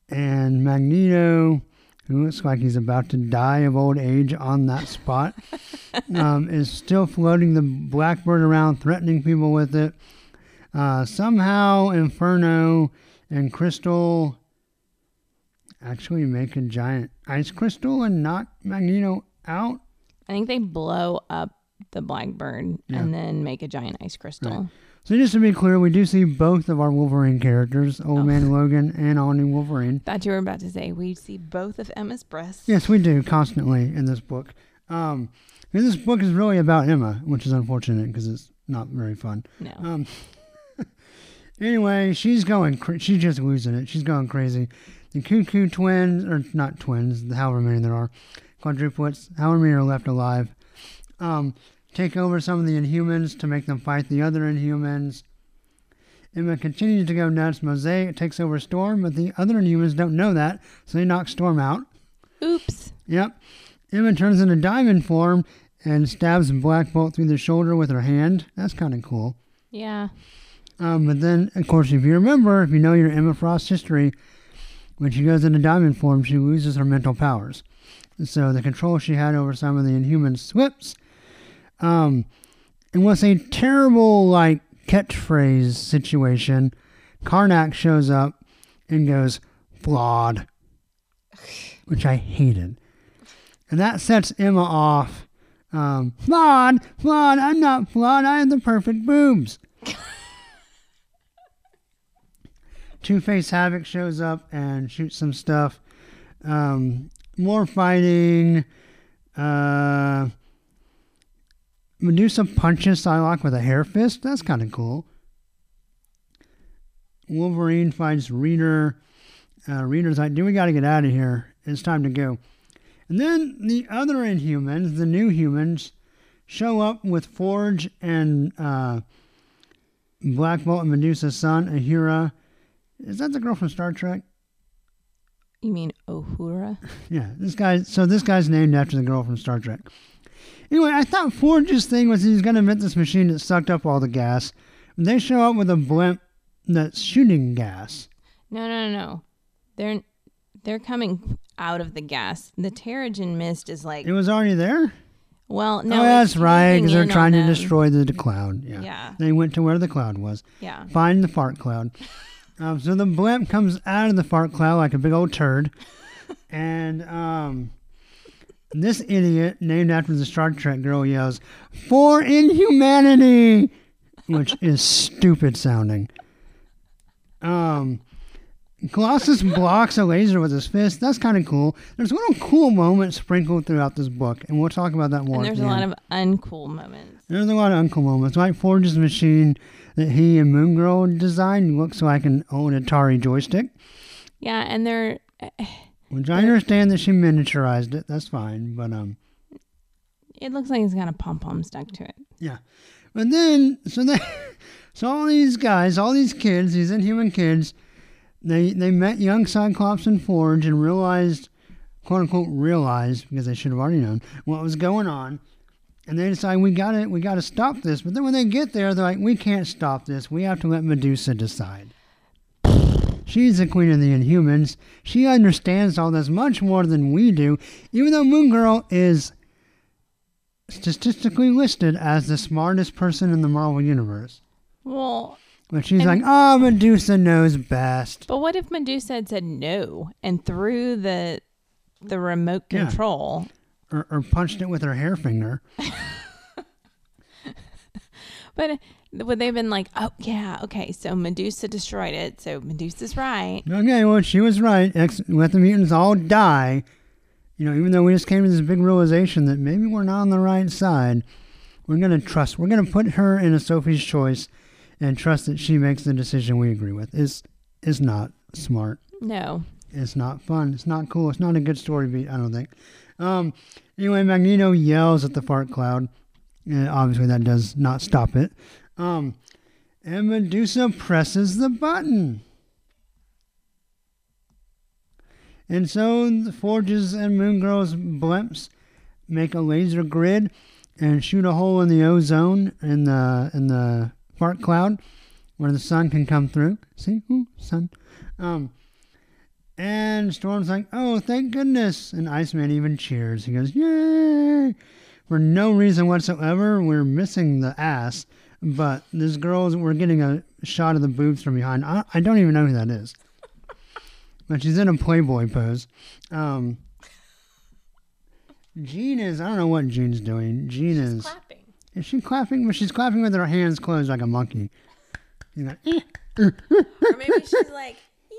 And Magneto, who looks like he's about to die of old age on that spot, is still floating the Blackbird around, threatening people with it. Somehow Inferno and Crystal actually make a giant ice crystal and knock Magneto out. I think they blow up the Blackbird and then make a giant ice crystal. Right. So just to be clear, we do see both of our Wolverine characters, Old Man Logan and All-New Wolverine. Thought you were about to say we see both of Emma's breasts. Yes, we do, constantly in this book. And this book is really about Emma, which is unfortunate because it's not very fun. No. Anyway, she's just losing it. She's going crazy. The Cuckoo twins, or not twins, however many there are, quadruplets, however many are left alive, take over some of the Inhumans to make them fight the other Inhumans. Emma continues to go nuts. Mosaic takes over Storm, but the other Inhumans don't know that, so they knock Storm out. Oops. Yep. Emma turns into diamond form and stabs Black Bolt through the shoulder with her hand. That's kind of cool. Yeah. But then, of course, if you remember, if you know your Emma Frost history, when she goes into diamond form, she loses her mental powers. So the control she had over some of the Inhumans slips. And what's a terrible, like, catchphrase situation, Karnak shows up and goes, flawed, which I hated. And that sets Emma off. Flawed, I'm not flawed, I have the perfect boobs. Two-Face Havoc shows up and shoots some stuff. More fighting. Medusa punches Psylocke with a hair fist. That's kind of cool. Wolverine finds Reader. Reader's like, dude, we got to get out of here. It's time to go. And then the other Inhumans, the new humans, show up with Forge and Black Bolt and Medusa's son, Ahura. Is that the girl from Star Trek? You mean Uhura? Yeah, this guy. So this guy's named after the girl from Star Trek. Anyway, I thought Forge's thing was he's going to invent this machine that sucked up all the gas. And they show up with a blimp that's shooting gas. No. They're coming out of the gas. The Terrigen mist is like... It was already there? Well, no. Oh, that's right, because they're trying to destroy the cloud. Yeah. They went to where the cloud was. Yeah. Find the fart cloud. So the blimp comes out of the fart cloud like a big old turd. And this idiot, named after the Star Trek girl, yells, "For inhumanity!" Which is stupid sounding. Colossus blocks a laser with his fist. That's kind of cool. There's little cool moments sprinkled throughout this book, and we'll talk about that more. And there's a lot of uncool moments. There's a lot of uncool moments. Like Forge's machine that he and Moon Girl designed looks like an old Atari joystick. Yeah, and they're... Which I understand that she miniaturized it. That's fine, but... It looks like it's got a pom-pom stuck to it. Yeah. But then... So all these guys, all these kids, these inhuman kids... They met young Cyclops and Forge and realized, quote-unquote realized, because they should have already known, what was going on. And they decide, we got to stop this. But then when they get there, they're like, we can't stop this. We have to let Medusa decide. She's the queen of the Inhumans. She understands all this much more than we do, even though Moon Girl is statistically listed as the smartest person in the Marvel Universe. Well... But she's like, oh, Medusa knows best. But what if Medusa had said no and threw the remote control? Yeah. Or punched it with her hair finger. But would they have been like, oh, yeah, okay, so Medusa destroyed it, so Medusa's right. Okay, well, she was right. Let the mutants all die. You know, even though we just came to this big realization that maybe we're not on the right side, we're going to put her in a Sophie's Choice and trust that she makes the decision we agree with. It's not smart. No. It's not fun. It's not cool. It's not a good story beat, I don't think. Anyway, Magneto yells at the fart cloud. And obviously that does not stop it. And Medusa presses the button. And so the Forges and Moongrow's blimps make a laser grid and shoot a hole in the ozone in the fart cloud where the sun can come through. See? Ooh, sun. And Storm's like, oh, thank goodness. And Iceman even cheers. He goes, yay! For no reason whatsoever, we're missing the ass. But this girl's, we're getting a shot of the boobs from behind. I don't even know who that is. But she's in a Playboy pose. Jean is, I don't know what Jean's doing. She's clapping. Is she clapping? Well, she's clapping with her hands closed like a monkey. She's like, eh. Or maybe she's like, yay.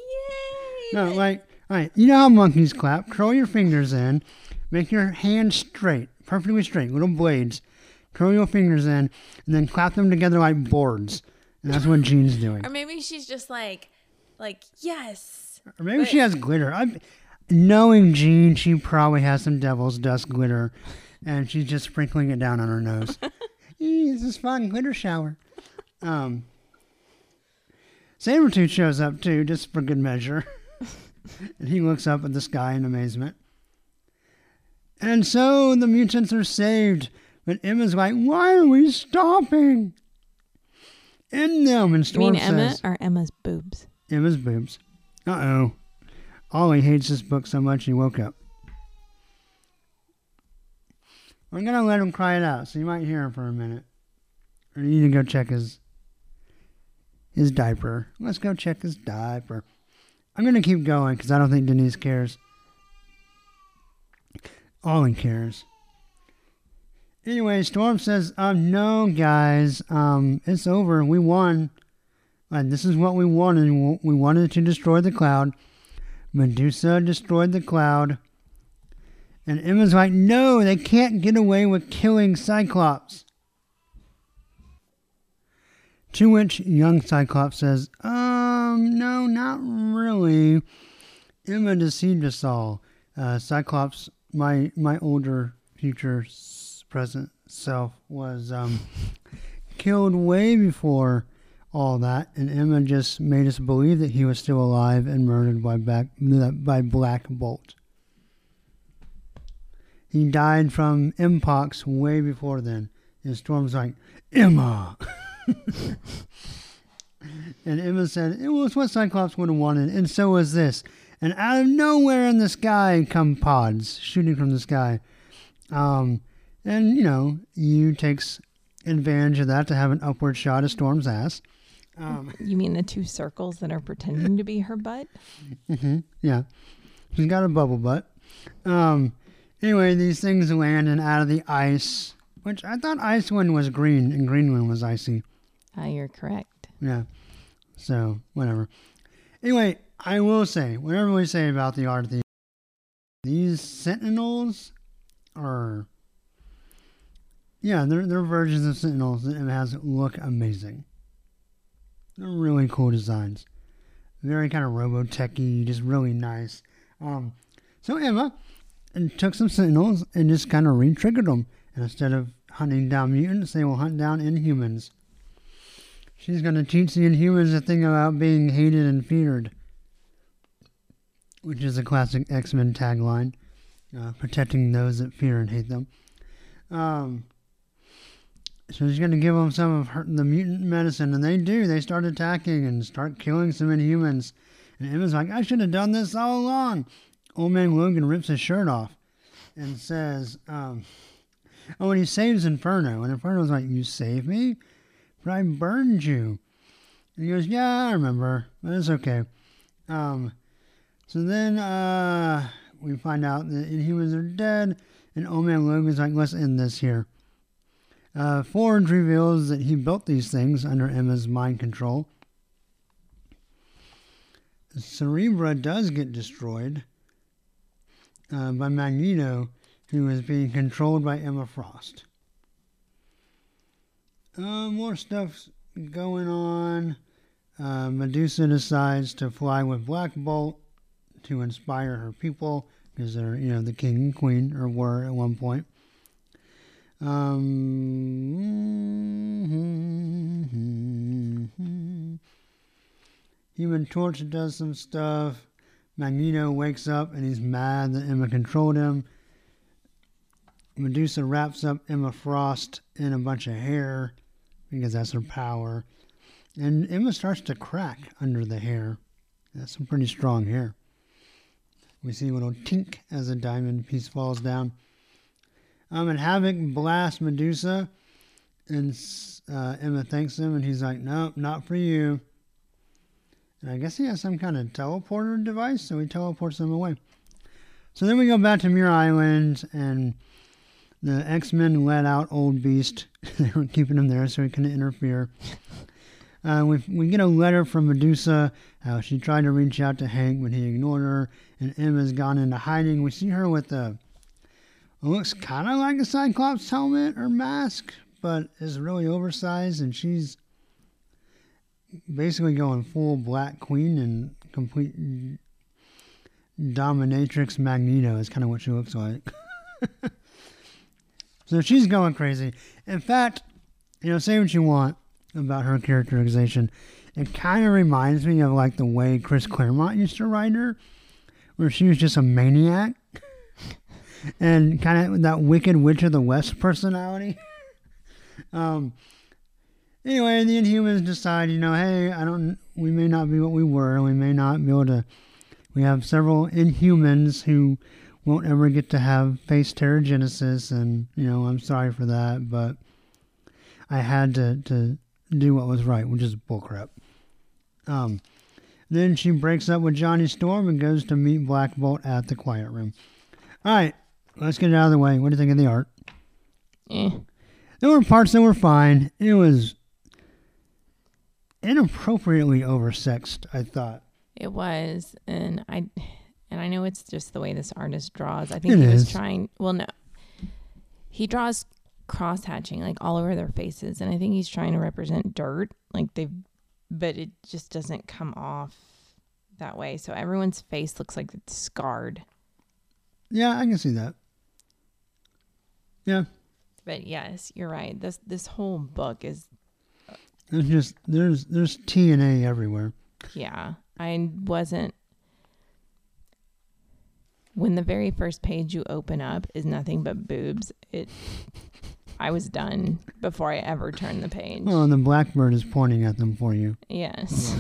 No, like, all right, you know how monkeys clap. Curl your fingers in. Make your hands straight, perfectly straight, little blades. Curl your fingers in, and then clap them together like boards. And that's what Jean's doing. Or maybe she's just like, yes. Or maybe she has glitter. Knowing Jean, she probably has some devil's dust glitter, and she's just sprinkling it down on her nose. This is fun, glitter shower. Sabretooth shows up, too, just for good measure. And he looks up at the sky in amazement. And so the mutants are saved. But Emma's like, why are we stopping? In them, and Storm says... You mean Emma or Emma's boobs? Emma's boobs. Uh-oh. Ollie hates this book so much he woke up. We're going to let him cry it out, so you might hear him for a minute. Or you need to go check his diaper. Let's go check his diaper. I'm going to keep going because I don't think Denise cares. Ollie cares. Anyway, Storm says, no, guys, it's over. We won. And this is what we wanted. We wanted to destroy the cloud. Medusa destroyed the cloud. And Emma's like, no, they can't get away with killing Cyclops. To which young Cyclops says, no, not really. Emma deceived us all. Cyclops, my older future present self was killed way before all that, and Emma just made us believe that he was still alive and murdered by Black Bolt. He died from Mpox way before then. And Storm's like, Emma! And Emma said, it was what Cyclops would have wanted, and so was this. And out of nowhere in the sky come pods shooting from the sky. And, you know, Yu takes advantage of that to have an upward shot of Storm's ass. You mean the two circles that are pretending to be her butt? Mm-hmm, yeah. She's got a bubble butt. Anyway, these things land and out of the ice, which I thought Iceland was green and Greenland was icy. You're correct. Yeah. So, whatever. Anyway, I will say, whatever we say about the art of these sentinels are... Yeah, they're versions of Sentinels that look amazing. They're really cool designs. Very kind of Robotech-y, just really nice. So Emma took some Sentinels and just kind of re-triggered them. And instead of hunting down mutants, they will hunt down Inhumans. She's going to teach the Inhumans a thing about being hated and feared. Which is a classic X-Men tagline. Protecting those that fear and hate them. So she's going to give them some of the mutant medicine, and they do. They start attacking and start killing some Inhumans. And Emma's like, I should have done this all along. Old Man Logan rips his shirt off and says, and he saves Inferno. And Inferno's like, you saved me? But I burned you. And he goes, yeah, I remember, but it's okay. So then we find out that Inhumans are dead, and Old Man Logan's like, let's end this here. Forge reveals that he built these things under Emma's mind control. Cerebra does get destroyed by Magneto, who is being controlled by Emma Frost. More stuff's going on. Medusa decides to fly with Black Bolt to inspire her people, because they're, you know, the king and queen, or were at one point. Human Torch does some stuff. Magneto wakes up and he's mad that Emma controlled him. Medusa wraps up Emma Frost in a bunch of hair because that's her power. And Emma starts to crack under the hair. That's some pretty strong hair. We see a little tink as a diamond piece falls down. And Havoc blasts Medusa, and Emma thanks him, and he's like, nope, not for you. And I guess he has some kind of teleporter device, so he teleports them away. So then we go back to Muir Island, and the X-Men let out Old Beast. They were keeping him there so he couldn't interfere. We get a letter from Medusa, how she tried to reach out to Hank when he ignored her, and Emma's gone into hiding. We see her with a, it looks kind of like a Cyclops helmet or mask, but it's really oversized, and she's basically going full Black Queen and complete dominatrix Magneto is kind of what she looks like. So she's going crazy. In fact, you know, say what you want about her characterization, it kind of reminds me of like the way Chris Claremont used to write her, where she was just a maniac and kind of that Wicked Witch of the West personality. Anyway, the Inhumans decide, you know, hey, we may not be what we were, we may not be able to, we have several Inhumans who won't ever get to have face pterogenesis, and, you know, I'm sorry for that, but I had to do what was right, which is bullcrap. Then she breaks up with Johnny Storm and goes to meet Black Bolt at the Quiet Room. All right, let's get it out of the way. What do you think of the art? There were parts that were fine. It was inappropriately oversexed, I thought. It was, and I know it's just the way this artist draws. I think he was trying. Well, no, he draws cross-hatching like all over their faces, and I think he's trying to represent dirt, like but it just doesn't come off that way. So everyone's face looks like it's scarred. Yeah, I can see that. Yeah. But yes, you're right. This whole book is. There's just there's TNA everywhere. Yeah, I wasn't. When the very first page you open up is nothing but boobs, I was done before I ever turned the page. Well, and the Blackbird is pointing at them for you. Yes,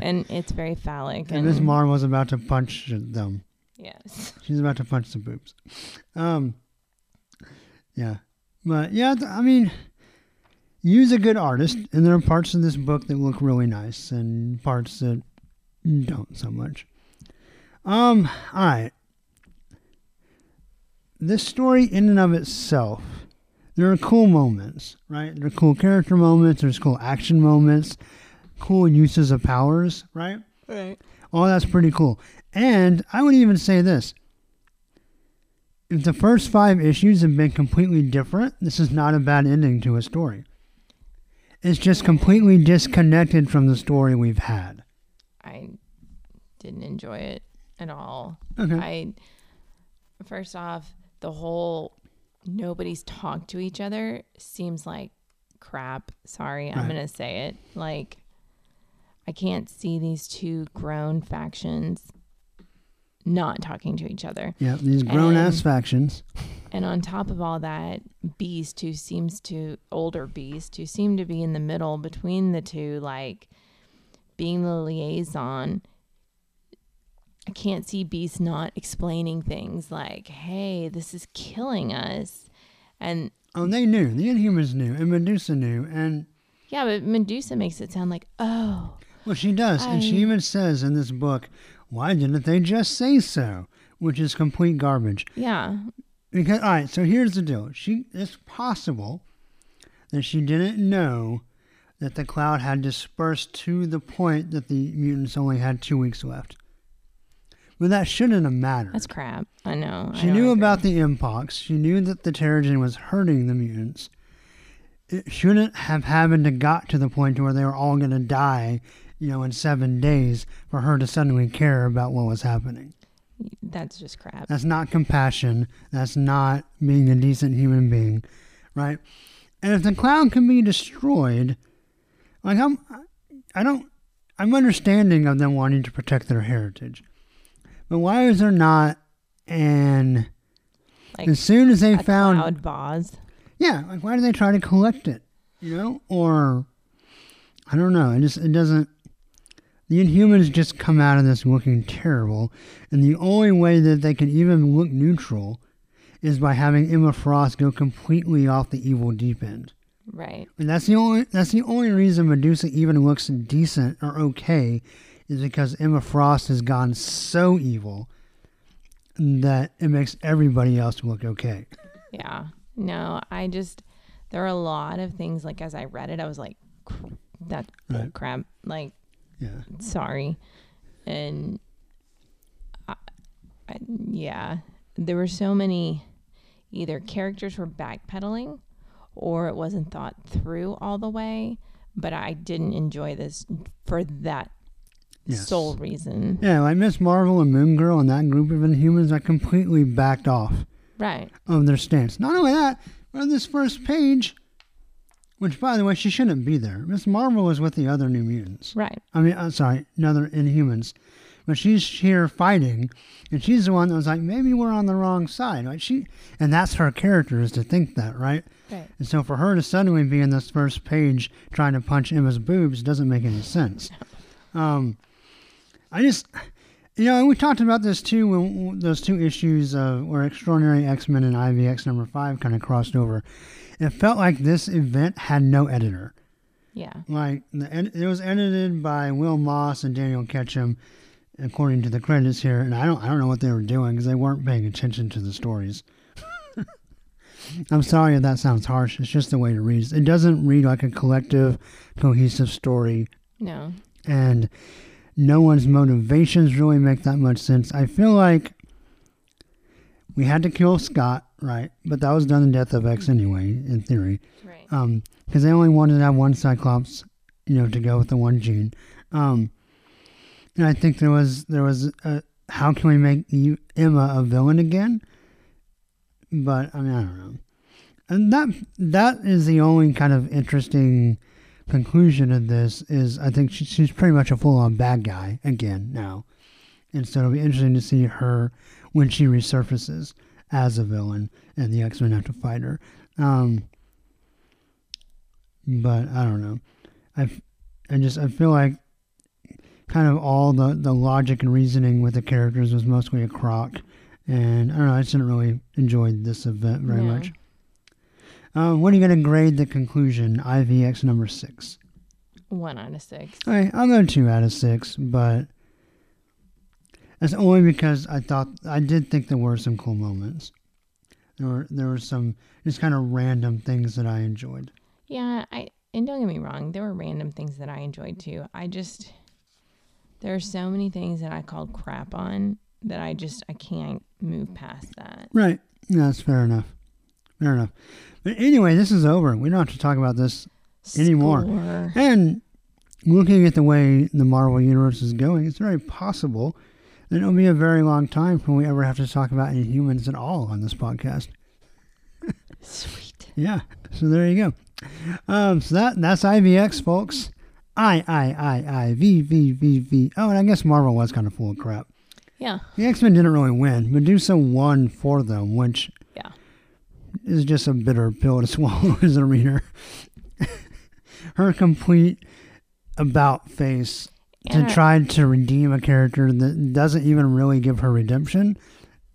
and it's very phallic. And Miss Marvel's about to punch them. Yes, she's about to punch the boobs. Yeah, but yeah, I mean, use a good artist, and there are parts of this book that look really nice, and parts that don't so much. All right. This story in and of itself, there are cool moments, right? There are cool character moments, there's cool action moments, cool uses of powers, right? Right. All that's pretty cool. And I would even say this. If the first 5 issues have been completely different, this is not a bad ending to a story. It's just completely disconnected from the story we've had. I didn't enjoy it at all. Okay. First off, the whole nobody's talked to each other seems like crap. Sorry, right. I'm going to say it. Like, I can't see these two grown factions not talking to each other. Yeah, these grown-ass factions. And on top of all that, Beast, older Beast, who seemed to be in the middle between the two, like, being the liaison, I can't see Beast not explaining things like, hey, this is killing us. And they knew. The Inhumans knew. And Medusa knew. And yeah, but Medusa makes it sound like, oh. Well, she does. And she even says in this book, why didn't they just say so? Which is complete garbage. Yeah. Because, all right, so here's the deal. It's possible that she didn't know that the cloud had dispersed to the point that the mutants only had 2 weeks left. But that shouldn't have mattered. That's crap. I know. She knew about the Mpox. She knew that the Terrigen was hurting the mutants. It shouldn't have happened to got to the point where they were all going to die, you know, in 7 days for her to suddenly care about what was happening. That's just crap. That's not compassion. That's not being a decent human being, right? And if the cloud can be destroyed, like I'm understanding of them wanting to protect their heritage. But why is there not an... Like, as soon as they found... Cloud vase? Yeah, like, why do they try to collect it? You know? Or... I don't know. It doesn't... The Inhumans just come out of this looking terrible, and the only way that they can even look neutral is by having Emma Frost go completely off the evil deep end. Right. And that's the only reason Medusa even looks decent or okay, is because Emma Frost has gone so evil that it makes everybody else look okay. Yeah. No, there are a lot of things, like, as I read it, I was like, that's right. Crap. Like, yeah. Sorry. And yeah, there were so many either characters were backpedaling or it wasn't thought through all the way, but I didn't enjoy this for that sole reason. Yeah, like Ms. Marvel and Moon Girl and that group of Inhumans are completely backed off of their stance. Not only that, but on this first page... Which, by the way, she shouldn't be there. Ms. Marvel is with the other New Mutants. Right. I mean, I'm sorry, another Inhumans. But she's here fighting, and she's the one that was like, maybe we're on the wrong side. Like and that's her character, is to think that, right? Right. And so for her to suddenly be in this first page trying to punch Emma's boobs doesn't make any sense. I just, you know, and we talked about this too, when those two issues where Extraordinary X-Men and IVX number 5 kind of crossed over. It felt like this event had no editor. Yeah. Like, it was edited by Will Moss and Daniel Ketchum, according to the credits here. And I don't know what they were doing because they weren't paying attention to the stories. I'm sorry if that sounds harsh. It's just the way it reads. It doesn't read like a collective, cohesive story. No. And no one's motivations really make that much sense. I feel like we had to kill Scott. Right, but that was done in Death of X anyway, in theory. Right. Because they only wanted to have one Cyclops, you know, to go with the one gene. And I think there was a, how can we make Emma a villain again? But I mean, I don't know. And that is the only kind of interesting conclusion of this is I think she's pretty much a full-on bad guy again now, and so it'll be interesting to see her when she resurfaces as a villain, and the X-Men have to fight her. But I don't know. I feel like kind of all the logic and reasoning with the characters was mostly a crock, and I don't know, I just didn't really enjoy this event very much. What are you going to grade the conclusion, IVX number 6? 1 out of 6. All right, I'll go 2 out of 6, but... That's only because I did think there were some cool moments. There were some just kind of random things that I enjoyed. Yeah, and don't get me wrong, there were random things that I enjoyed too. There are so many things that I called crap on that I can't move past that. Right. No, that's fair enough. Fair enough. But anyway, this is over. We don't have to talk about this anymore. And looking at the way the Marvel Universe is going, it's very possible... It'll be a very long time before we ever have to talk about Inhumans at all on this podcast. Sweet. Yeah. So there you go. So that's IVX, folks. I V V V V. Oh, and I guess Marvel was kind of full of crap. Yeah. The X-Men didn't really win. Medusa won for them, which is just a bitter pill to swallow as a reader. Her complete about face. To try to redeem a character that doesn't even really give her redemption.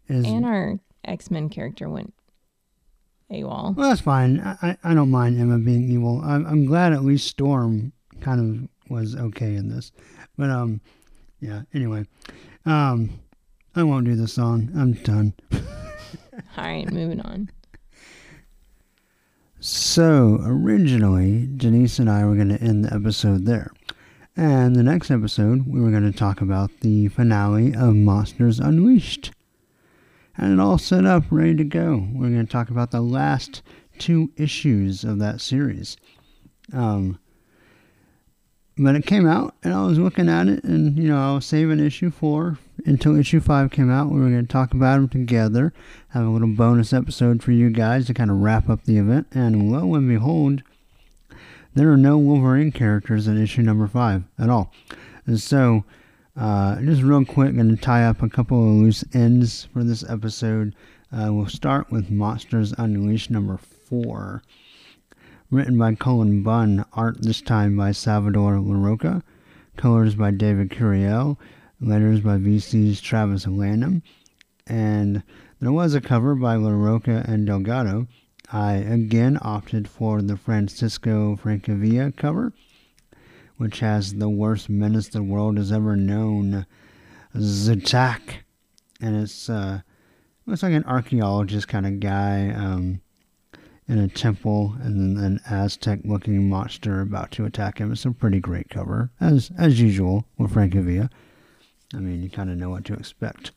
And our X-Men character went AWOL. Well, that's fine. I don't mind Emma being evil. I'm glad at least Storm kind of was okay in this. But, yeah, anyway. I won't do this song. I'm done. All right, moving on. So, originally, Janice and I were going to end the episode there. And the next episode, we were going to talk about the finale of Monsters Unleashed. Had it all set up, ready to go. We're going to talk about the last 2 issues of that series. But it came out, and I was looking at it, and, you know, I was saving issue 4 until issue 5 came out. We were going to talk about them together, have a little bonus episode for you guys to kind of wrap up the event. And lo and behold... There are no Wolverine characters in issue number 5 at all. And so Just real quick, I'm going to tie up a couple of loose ends for this episode. We'll start with Monsters Unleashed number 4. Written by Colin Bunn, art this time by Salvador LaRocca, colors by David Curiel, letters by VCs Travis Lanham, and there was a cover by LaRocca and Delgado. I again opted for the Francisco Francavilla cover, which has the worst menace the world has ever known, Zatak. And it's looks like an archaeologist kind of guy in a temple, and then an Aztec-looking monster about to attack him. It's a pretty great cover, as usual with Francavilla. I mean, you kind of know what to expect.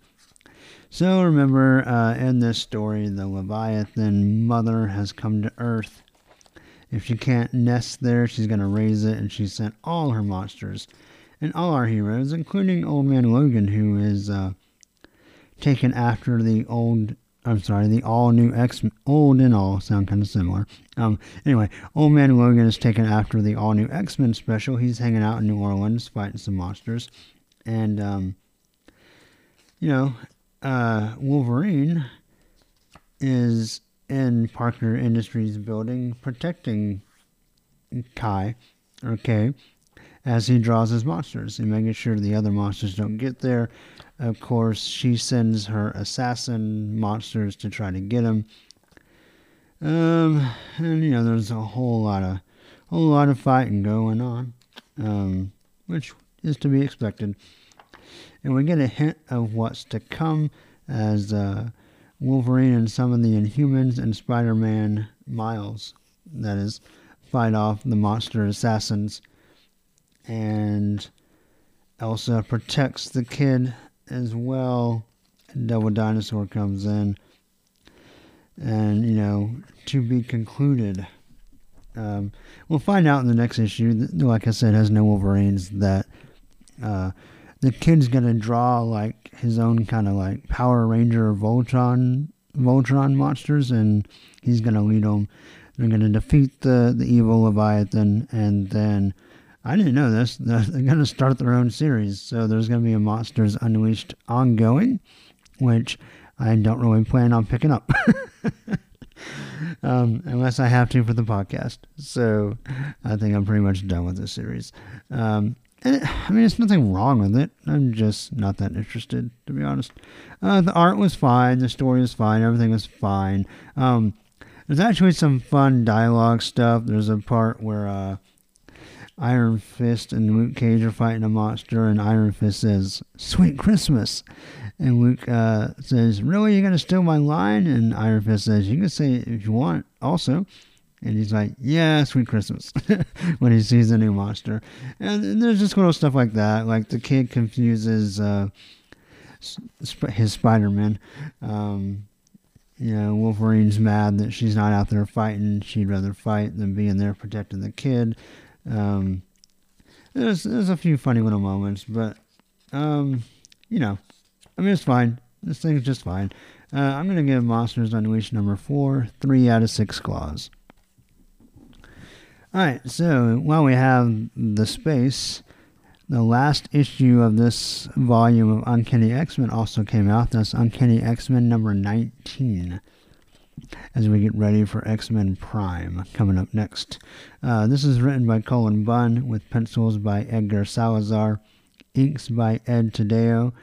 So remember, in this story, the Leviathan mother has come to Earth. If she can't nest there, she's going to raise it, and she sent all her monsters and all our heroes, including Old Man Logan, who is taken after the all-new X-Men. Old and all sound kind of similar. Anyway, Old Man Logan is taken after the all-new X-Men special. He's hanging out in New Orleans fighting some monsters. And, Wolverine is in Parker Industries building protecting Kai, or Kay, as he draws his monsters and making sure the other monsters don't get there. Of course, she sends her assassin monsters to try to get him. There's a whole lot of fighting going on, which is to be expected. And we get a hint of what's to come as Wolverine and some of the Inhumans and Spider-Man, Miles, that is, fight off the monster assassins. And Elsa protects the kid as well. Devil Dinosaur comes in. And, to be concluded. We'll find out in the next issue. Like I said, has no Wolverines that... the kid's going to draw, his own kind of, Power Ranger Voltron monsters, and he's going to lead them. They're going to defeat the evil Leviathan, and then, I didn't know this, they're going to start their own series. So there's going to be a Monsters Unleashed ongoing, which I don't really plan on picking up. Unless I have to for the podcast. So I think I'm pretty much done with this series. It's nothing wrong with it. I'm just not that interested, to be honest. The art was fine. The story was fine. Everything was fine. There's actually some fun dialogue stuff. There's a part where Iron Fist and Luke Cage are fighting a monster, and Iron Fist says, "Sweet Christmas." And Luke says, "Really? You're going to steal my line?" And Iron Fist says, "You can say it if you want also." And he's like, "Yeah, sweet Christmas," when he sees a new monster. And there's just little stuff like that. Like the kid confuses his Spider-Man. Wolverine's mad that she's not out there fighting. She'd rather fight than be in there protecting the kid. There's a few funny little moments. But, it's fine. This thing's just fine. I'm going to give Monsters Unleashed number 4, 3 out of 6 claws. Alright, so while we have the space, the last issue of this volume of Uncanny X-Men also came out. That's Uncanny X-Men number 19, as we get ready for X-Men Prime, coming up next. This is written by Colin Bunn, with pencils by Edgar Salazar, inks by Ed Tadeo,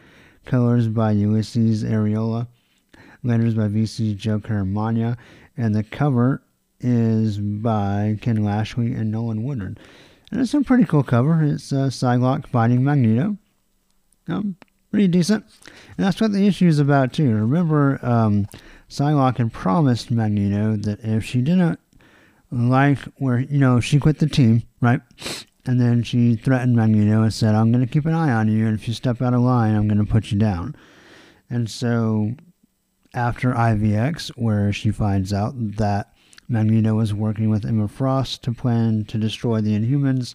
colors by Ulysses Areola, letters by VC Joe Caramagna, and the cover is by Ken Lashley and Nolan Woodard. And it's a pretty cool cover. It's Psylocke fighting Magneto. Pretty decent. And that's what the issue is about, too. Remember, Psylocke had promised Magneto that if she didn't like where, she quit the team, right? And then she threatened Magneto and said, "I'm going to keep an eye on you, and if you step out of line, I'm going to put you down." And so, after IVX, where she finds out that Magneto was working with Emma Frost to plan to destroy the Inhumans,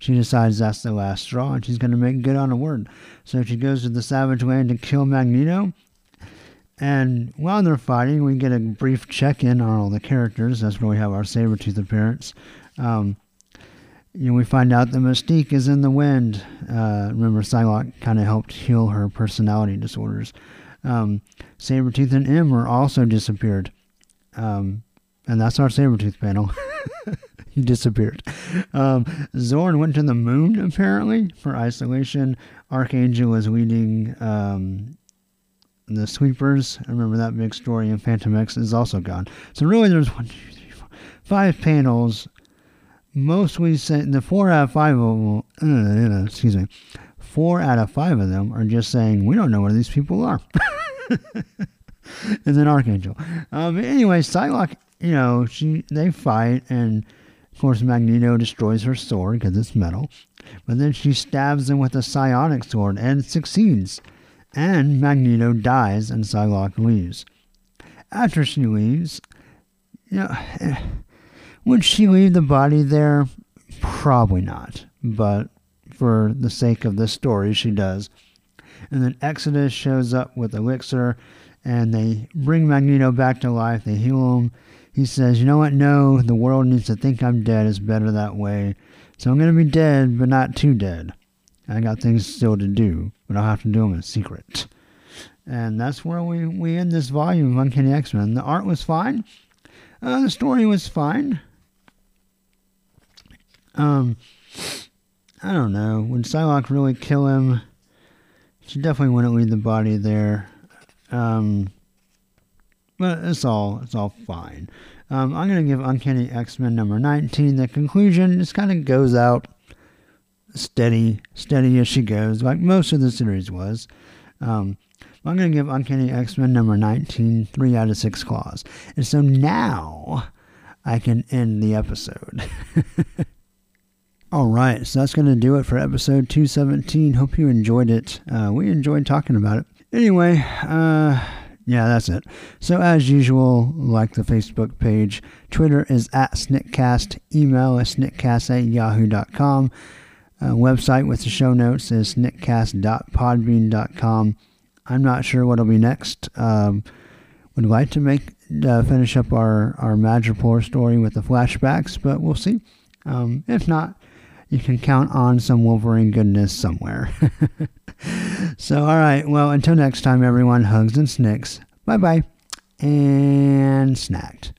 she decides that's the last straw, and she's going to make good on her word. So she goes to the Savage Land to kill Magneto. And while they're fighting, we get a brief check-in on all the characters. That's where we have our Sabretooth appearance. you know, we find out that Mystique is in the wind. Remember, Psylocke kind of helped heal her personality disorders. Sabretooth and Ember also disappeared. And that's our Sabretooth panel. He disappeared. Zorn went to the moon, apparently, for isolation. Archangel is leading the Sweepers. I remember that big story. And Phantom X is also gone. So really there's 1, 2, 3, 4, 5 panels. Mostly saying the 4 out of 5 of them, excuse me, 4 out of 5 of them are just saying, we don't know where these people are. And then Archangel. Anyway, Psylocke, you know, they fight, and of course Magneto destroys her sword because it's metal. But then she stabs him with a psionic sword and succeeds. And Magneto dies and Psylocke leaves. After she leaves, you know, would she leave the body there? Probably not. But for the sake of this story, she does. And then Exodus shows up with Elixir, and they bring Magneto back to life. They heal him. He says, you know what? No, the world needs to think I'm dead. It's better that way. So I'm going to be dead, but not too dead. I got things still to do, but I'll have to do them in secret. And that's where we end this volume of Uncanny X-Men. The art was fine. The story was fine. I don't know. Would Psylocke really kill him? She definitely wouldn't leave the body there. But it's all fine. I'm going to give Uncanny X-Men number 19. The conclusion just kind of goes out steady as she goes, like most of the series was. I'm going to give Uncanny X-Men number 19, 3 out of 6 claws. And so now I can end the episode. All right, so that's going to do it for episode 217. Hope you enjoyed it. We enjoyed talking about it. Anyway, yeah, that's it. So as usual, like the Facebook page. Twitter is @SnickCast. Email is snickcast@yahoo.com. Website with the show notes is snickcast.podbean.com. I'm not sure what'll be next. Would like to finish up our Madripoor story with the flashbacks, but we'll see. If not, you can count on some Wolverine goodness somewhere. So, all right. Well, until next time, everyone, hugs and snicks. Bye-bye. And snacked.